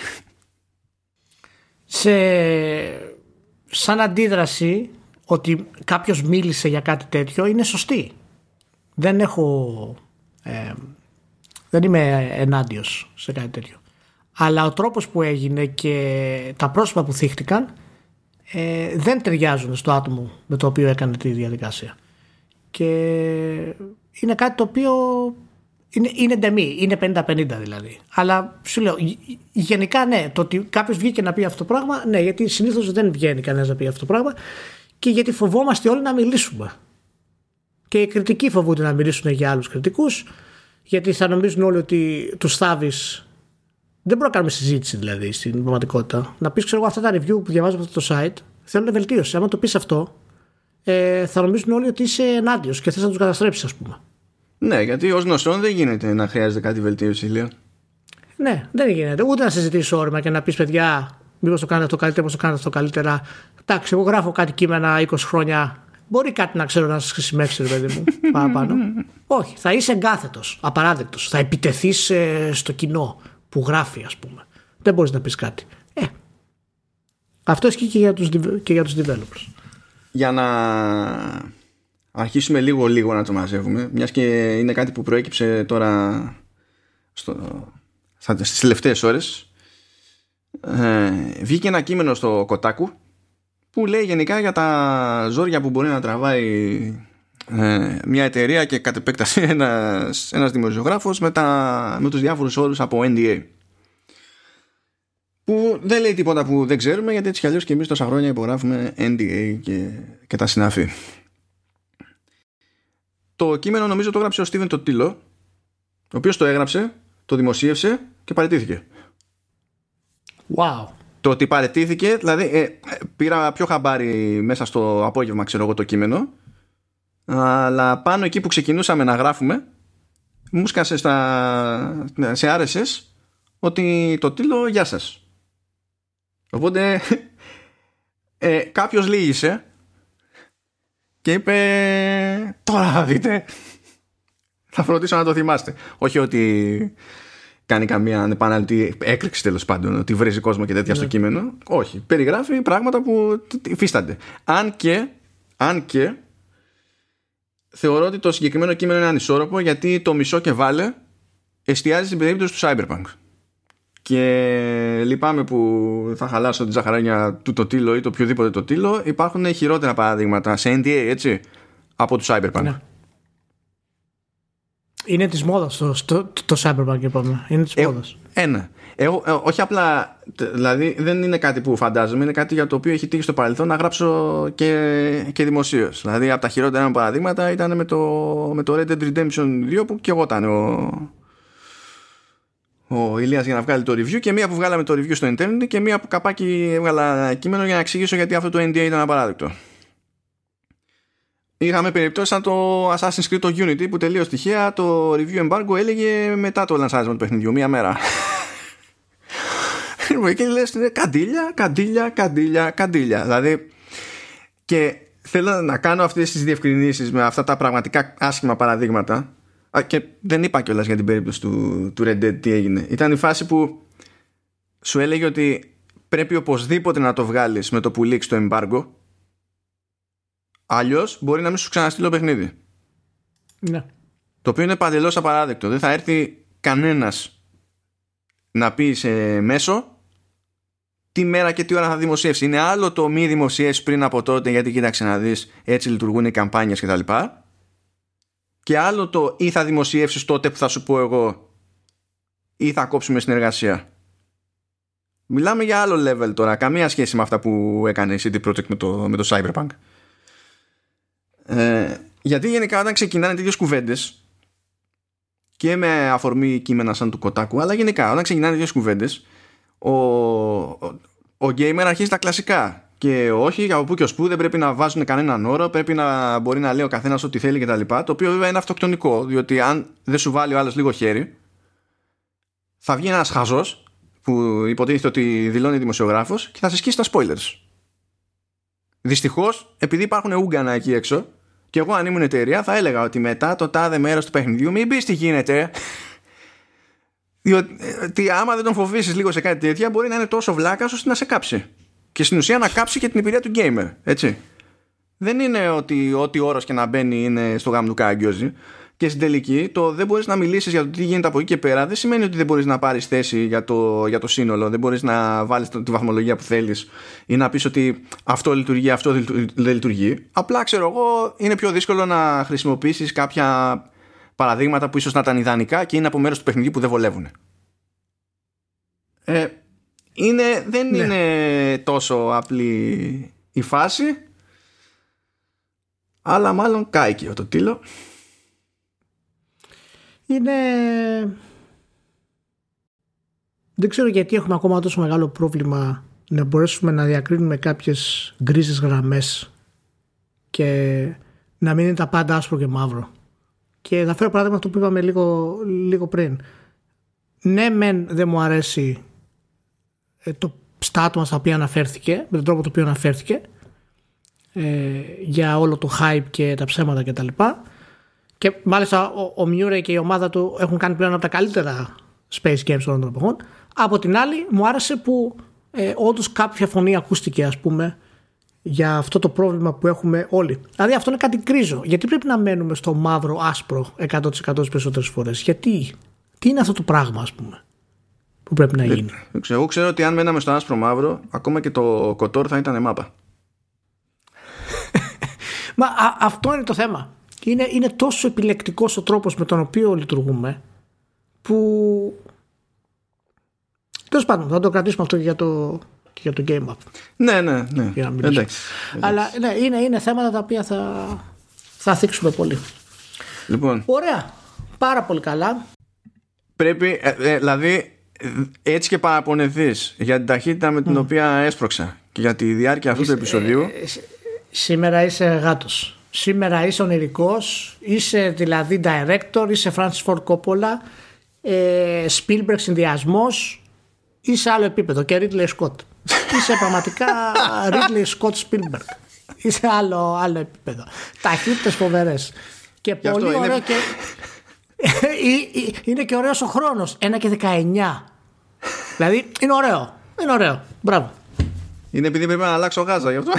Σε... σαν αντίδραση ότι κάποιος μίλησε για κάτι τέτοιο είναι σωστή. Δεν έχω ε, δεν είμαι ενάντιος σε κάτι τέτοιο. Αλλά ο τρόπος που έγινε και τα πρόσωπα που θίχτηκαν ε, δεν ταιριάζουν στο άτομο με το οποίο έκανε τη διαδικασία. και είναι κάτι το οποίο είναι, είναι ντεμή, είναι πενήντα πενήντα δηλαδή. Αλλά σου λέω, γενικά ναι, το ότι κάποιος βγήκε να πει αυτό το πράγμα, ναι, γιατί συνήθως δεν βγαίνει κανένας να πει αυτό το πράγμα και γιατί φοβόμαστε όλοι να μιλήσουμε. Και οι κριτικοί φοβούνται να μιλήσουν για άλλους κριτικούς, γιατί θα νομίζουν όλοι ότι τους θάβεις. Δεν μπορούμε να κάνουμε συζήτηση δηλαδή στην πραγματικότητα. Να πεις, ξέρω εγώ, αυτά τα review που διαβάζω από αυτό το site θέλουν βελτίωση. Άμα το πεις αυτό, ε, θα νομίζουν όλοι ότι είσαι ενάντιος και θες να τους καταστρέψεις, ας πούμε. Ναι, γιατί ως νοσόν δεν γίνεται να χρειάζεται κάτι βελτίωση, Ηλία. Ναι, δεν γίνεται. Ούτε να συζητήσεις όρμα και να πεις, παιδιά, μήπως το κάνετε αυτό καλύτερα, μήπως το κάνετε αυτό καλύτερα. Εντάξει, εγώ γράφω κάτι κείμενα είκοσι χρόνια. Μπορεί κάτι να ξέρω να σας χρησιμεύσει, ρε παιδί μου, παραπάνω. Όχι, θα είσαι εγκάθετος, απαράδεκτος. Θα επιτεθείς ε, στο κοινό που γράφει, ας πούμε. Δεν μπορείς να πεις κάτι. Ε, αυτό ισχύει και για τους, και για τους developers. Για να αρχίσουμε λίγο λίγο να το μαζεύουμε, μιας και είναι κάτι που προέκυψε τώρα στο, στις τελευταίες ώρες, ε, βγήκε ένα κείμενο στο Κοτάκου που λέει γενικά για τα ζόρια που μπορεί να τραβάει ε, μια εταιρεία και κατ' επέκταση ένας, ένας δημοσιογράφος με, τα, με τους διάφορους όρους από εν ντι έι, που δεν λέει τίποτα που δεν ξέρουμε, γιατί έτσι κι αλλιώς και εμείς τόσα χρόνια υπογράφουμε εν ντι έι και, και τα συναφή. Το κείμενο νομίζω το έγραψε ο Στίβεν Τοτήλο, ο οποίος το έγραψε, το δημοσίευσε και παραιτήθηκε. Wow. Το ότι παραιτήθηκε, δηλαδή ε, πήρα πιο χαμπάρι μέσα στο απόγευμα, ξέρω εγώ, το κείμενο, αλλά πάνω εκεί που ξεκινούσαμε να γράφουμε μου σκάσε στα, σε άρ ες ες ότι το τίτλο «Γεια σας». Οπότε ε, κάποιος λύγησε και είπε, τώρα θα δείτε, θα φροντίσω να το θυμάστε. Όχι ότι κάνει καμία ανεπανάληπτη έκρηξη, τέλος πάντων, ότι βρίζει κόσμο και τέτοια, ναι, στο κείμενο. Όχι. Περιγράφει πράγματα που υφίστανται. Αν και, αν και θεωρώ ότι το συγκεκριμένο κείμενο είναι ανισόρροπο, γιατί το μισό και βάλε εστιάζει στην περίπτωση του Cyberpunk. Και λυπάμαι που θα χαλάσω την ζαχαράνια του Τοτήλο ή το οποιοδήποτε Τοτήλο. Υπάρχουν χειρότερα παραδείγματα σε εν ντι έι, έτσι, από του Cyberpunk. Ναι. Είναι της μόδας το, το, το Cyberpunk, είπαμε. Είναι της ε, μόδας. Ένα. Ε, ε, όχι απλά, δηλαδή δεν είναι κάτι που φαντάζομαι, είναι κάτι για το οποίο έχει τύχει στο παρελθόν να γράψω και, και δημοσίως. Δηλαδή από τα χειρότερα μου παραδείγματα ήταν με το, με το Red Dead Redemption δύο, που και εγώ ήταν ο, ο Ηλίας για να βγάλει το review, και μία που βγάλαμε το review στο internet και μία που καπάκι έβγαλα κείμενο για να εξηγήσω γιατί αυτό το εν ντι έι ήταν απαράδεκτο. Είχαμε περιπτώσεις σαν το Assassin's Creed, το Unity, που τελείως τυχαία το review embargo έλεγε μετά το λανσάρισμα του παιχνιδιού, μία μέρα. Και λες, καντήλια, καντήλια, καντήλια, καντήλια. Δηλαδή, και θέλω να κάνω αυτές τις διευκρινήσεις με αυτά τα πραγματικά άσχημα παραδείγματα. Και δεν είπα κιόλας για την περίπτωση του, του Red Dead τι έγινε. Ήταν η φάση που σου έλεγε ότι πρέπει οπωσδήποτε να το βγάλεις με το που λήξει το embargo, αλλιώς μπορεί να μην σου ξαναστείλω παιχνίδι. Ναι. Το οποίο είναι παντελώς απαράδεκτο. Δεν θα έρθει κανένας να πει σε μέσο τι μέρα και τι ώρα θα δημοσιεύσει. Είναι άλλο το μη δημοσιεύσει πριν από τότε, γιατί κοίταξε να δεις, έτσι λειτουργούν οι καμπάνιες κτλ. Και άλλο το ή θα δημοσιεύσεις τότε που θα σου πω εγώ, ή θα κόψουμε συνεργασία. Μιλάμε για άλλο level τώρα. Καμία σχέση με αυτά που έκανε η σι ντι Projekt με το, με το Cyberpunk. Ε, γιατί γενικά όταν ξεκινάνε τέτοιες κουβέντες, και με αφορμή κείμενα σαν του Κοτάκου, αλλά γενικά όταν ξεκινάνε τέτοιες κουβέντες, ο, ο, ο gamer αρχίζει τα κλασικά. Και όχι, από πού και ως πού, δεν πρέπει να βάζουν κανέναν όρο, πρέπει να μπορεί να λέει ο καθένας ό,τι θέλει κτλ. Το οποίο βέβαια είναι αυτοκτονικό, διότι αν δεν σου βάλει ο άλλος λίγο χέρι, θα βγει ένας χαζός που υποτίθεται ότι δηλώνει δημοσιογράφος και θα σε σκίσει τα spoilers. Δυστυχώς, επειδή υπάρχουν ούγκανα εκεί έξω, και εγώ αν ήμουν εταιρεία θα έλεγα ότι μετά το τάδε μέρος του παιχνιδιού μην μπεις τι γίνεται. Διότι άμα δεν τον φοβήσεις λίγο σε κάτι τέτοια, μπορεί να είναι τόσο βλάκας ώστε να σε κάψει. Και στην ουσία να κάψει και την εμπειρία του gamer, έτσι. Δεν είναι ότι ό,τι όρος και να μπαίνει είναι στο γάμο του καγκιόζι. Και στην τελική, το δεν μπορείς να μιλήσεις για το τι γίνεται από εκεί και πέρα δεν σημαίνει ότι δεν μπορείς να πάρεις θέση για το, για το σύνολο. Δεν μπορείς να βάλεις τη βαθμολογία που θέλεις ή να πεις ότι αυτό λειτουργεί, αυτό δεν λειτουργεί. Απλά ξέρω εγώ, είναι πιο δύσκολο να χρησιμοποιήσεις κάποια παραδείγματα που ίσως να ήταν ιδανικά και είναι από μέρος του παιχνιδιού που δεν βολεύουν. Ε, είναι, δεν ναι. είναι τόσο απλή η φάση, αλλά μάλλον κάηκε το τίλο. Είναι... Δεν ξέρω γιατί έχουμε ακόμα τόσο μεγάλο πρόβλημα να μπορέσουμε να διακρίνουμε κάποιες γκρίζες γραμμές και να μην είναι τα πάντα άσπρο και μαύρο. Και θα φέρω παράδειγμα αυτό που είπαμε λίγο, λίγο πριν. Ναι μεν δεν μου αρέσει το στάτομα στα οποία αναφέρθηκε, με τον τρόπο το οποίο αναφέρθηκε, ε, για όλο το hype και τα ψέματα κτλ. Και μάλιστα ο, ο Μιούρε και η ομάδα του έχουν κάνει πλέον από τα καλύτερα space games όλων των εποχών. Από την άλλη μου άρεσε που ε, όντως κάποια φωνή ακούστηκε, ας πούμε, για αυτό το πρόβλημα που έχουμε όλοι. Δηλαδή αυτό είναι κάτι γκρίζο. Γιατί πρέπει να μένουμε στο μαύρο άσπρο εκατό τοις εκατό τις περισσότερες φορές? Γιατί? Τι είναι αυτό το πράγμα, ας πούμε, που πρέπει να γίνει? Εγώ ξέρω ότι αν μέναμε στο άσπρο μαύρο ακόμα και το κοτόρ θα ήταν μάπα. Μα α, αυτό είναι το θέμα. Είναι, είναι τόσο επιλεκτικός ο τρόπος με τον οποίο λειτουργούμε που τέλος πάντων θα το κρατήσουμε αυτό και για το, και για το Game Up. Ναι, ναι, ναι. Για να μιλήσουμε. Εντάξει, εντάξει. Αλλά ναι, είναι, είναι θέματα τα οποία θα, θα θίξουμε πολύ. Λοιπόν. Ωραία. Πάρα πολύ καλά. Πρέπει, ε, δηλαδή, έτσι και παραπονεθείς για την ταχύτητα με την mm. οποία έσπρωξα και για τη διάρκεια αυτού ε, του επεισοδίου. Ε, ε, σήμερα είσαι γάτος. Σήμερα είσαι ονειρικός, είσαι δηλαδή director, είσαι Francis Ford Coppola, ε, Spielberg συνδυασμός, είσαι άλλο επίπεδο και Ridley Scott. Είσαι πραγματικά Ridley Scott Spielberg. Είσαι άλλο, άλλο επίπεδο. Ταχύτητες φοβερές. Και, και πολύ ωραίο είναι... και... είναι και ωραίος ο χρόνος. ένα και δεκαεννιά. Δηλαδή είναι ωραίο. Είναι ωραίο. Μπράβο. Είναι επειδή πρέπει να αλλάξω γάζα γι' αυτό.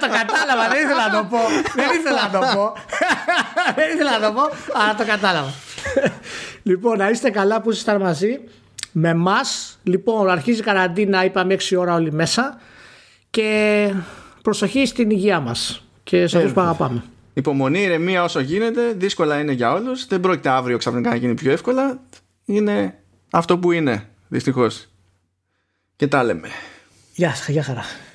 Το κατάλαβα, δεν ήθελα να το πω. Δεν ήθελα να το πω. Δεν ήθελα να το πω, αλλά το κατάλαβα. Λοιπόν, να είστε καλά που ήσασταν μαζί με μας. Λοιπόν, αρχίζει η καραντίνα, είπαμε έξι ώρα όλοι μέσα. Και προσοχή στην υγεία μας και σε αυτούς που αγαπάμε. Υπομονή, ηρεμία όσο γίνεται. Δύσκολα είναι για όλους. Δεν πρόκειται αύριο ξαφνικά να γίνει πιο εύκολα. Είναι αυτό που είναι, δυστυχώς. Και τα λέμε. Γεια σας, γεια χαρά.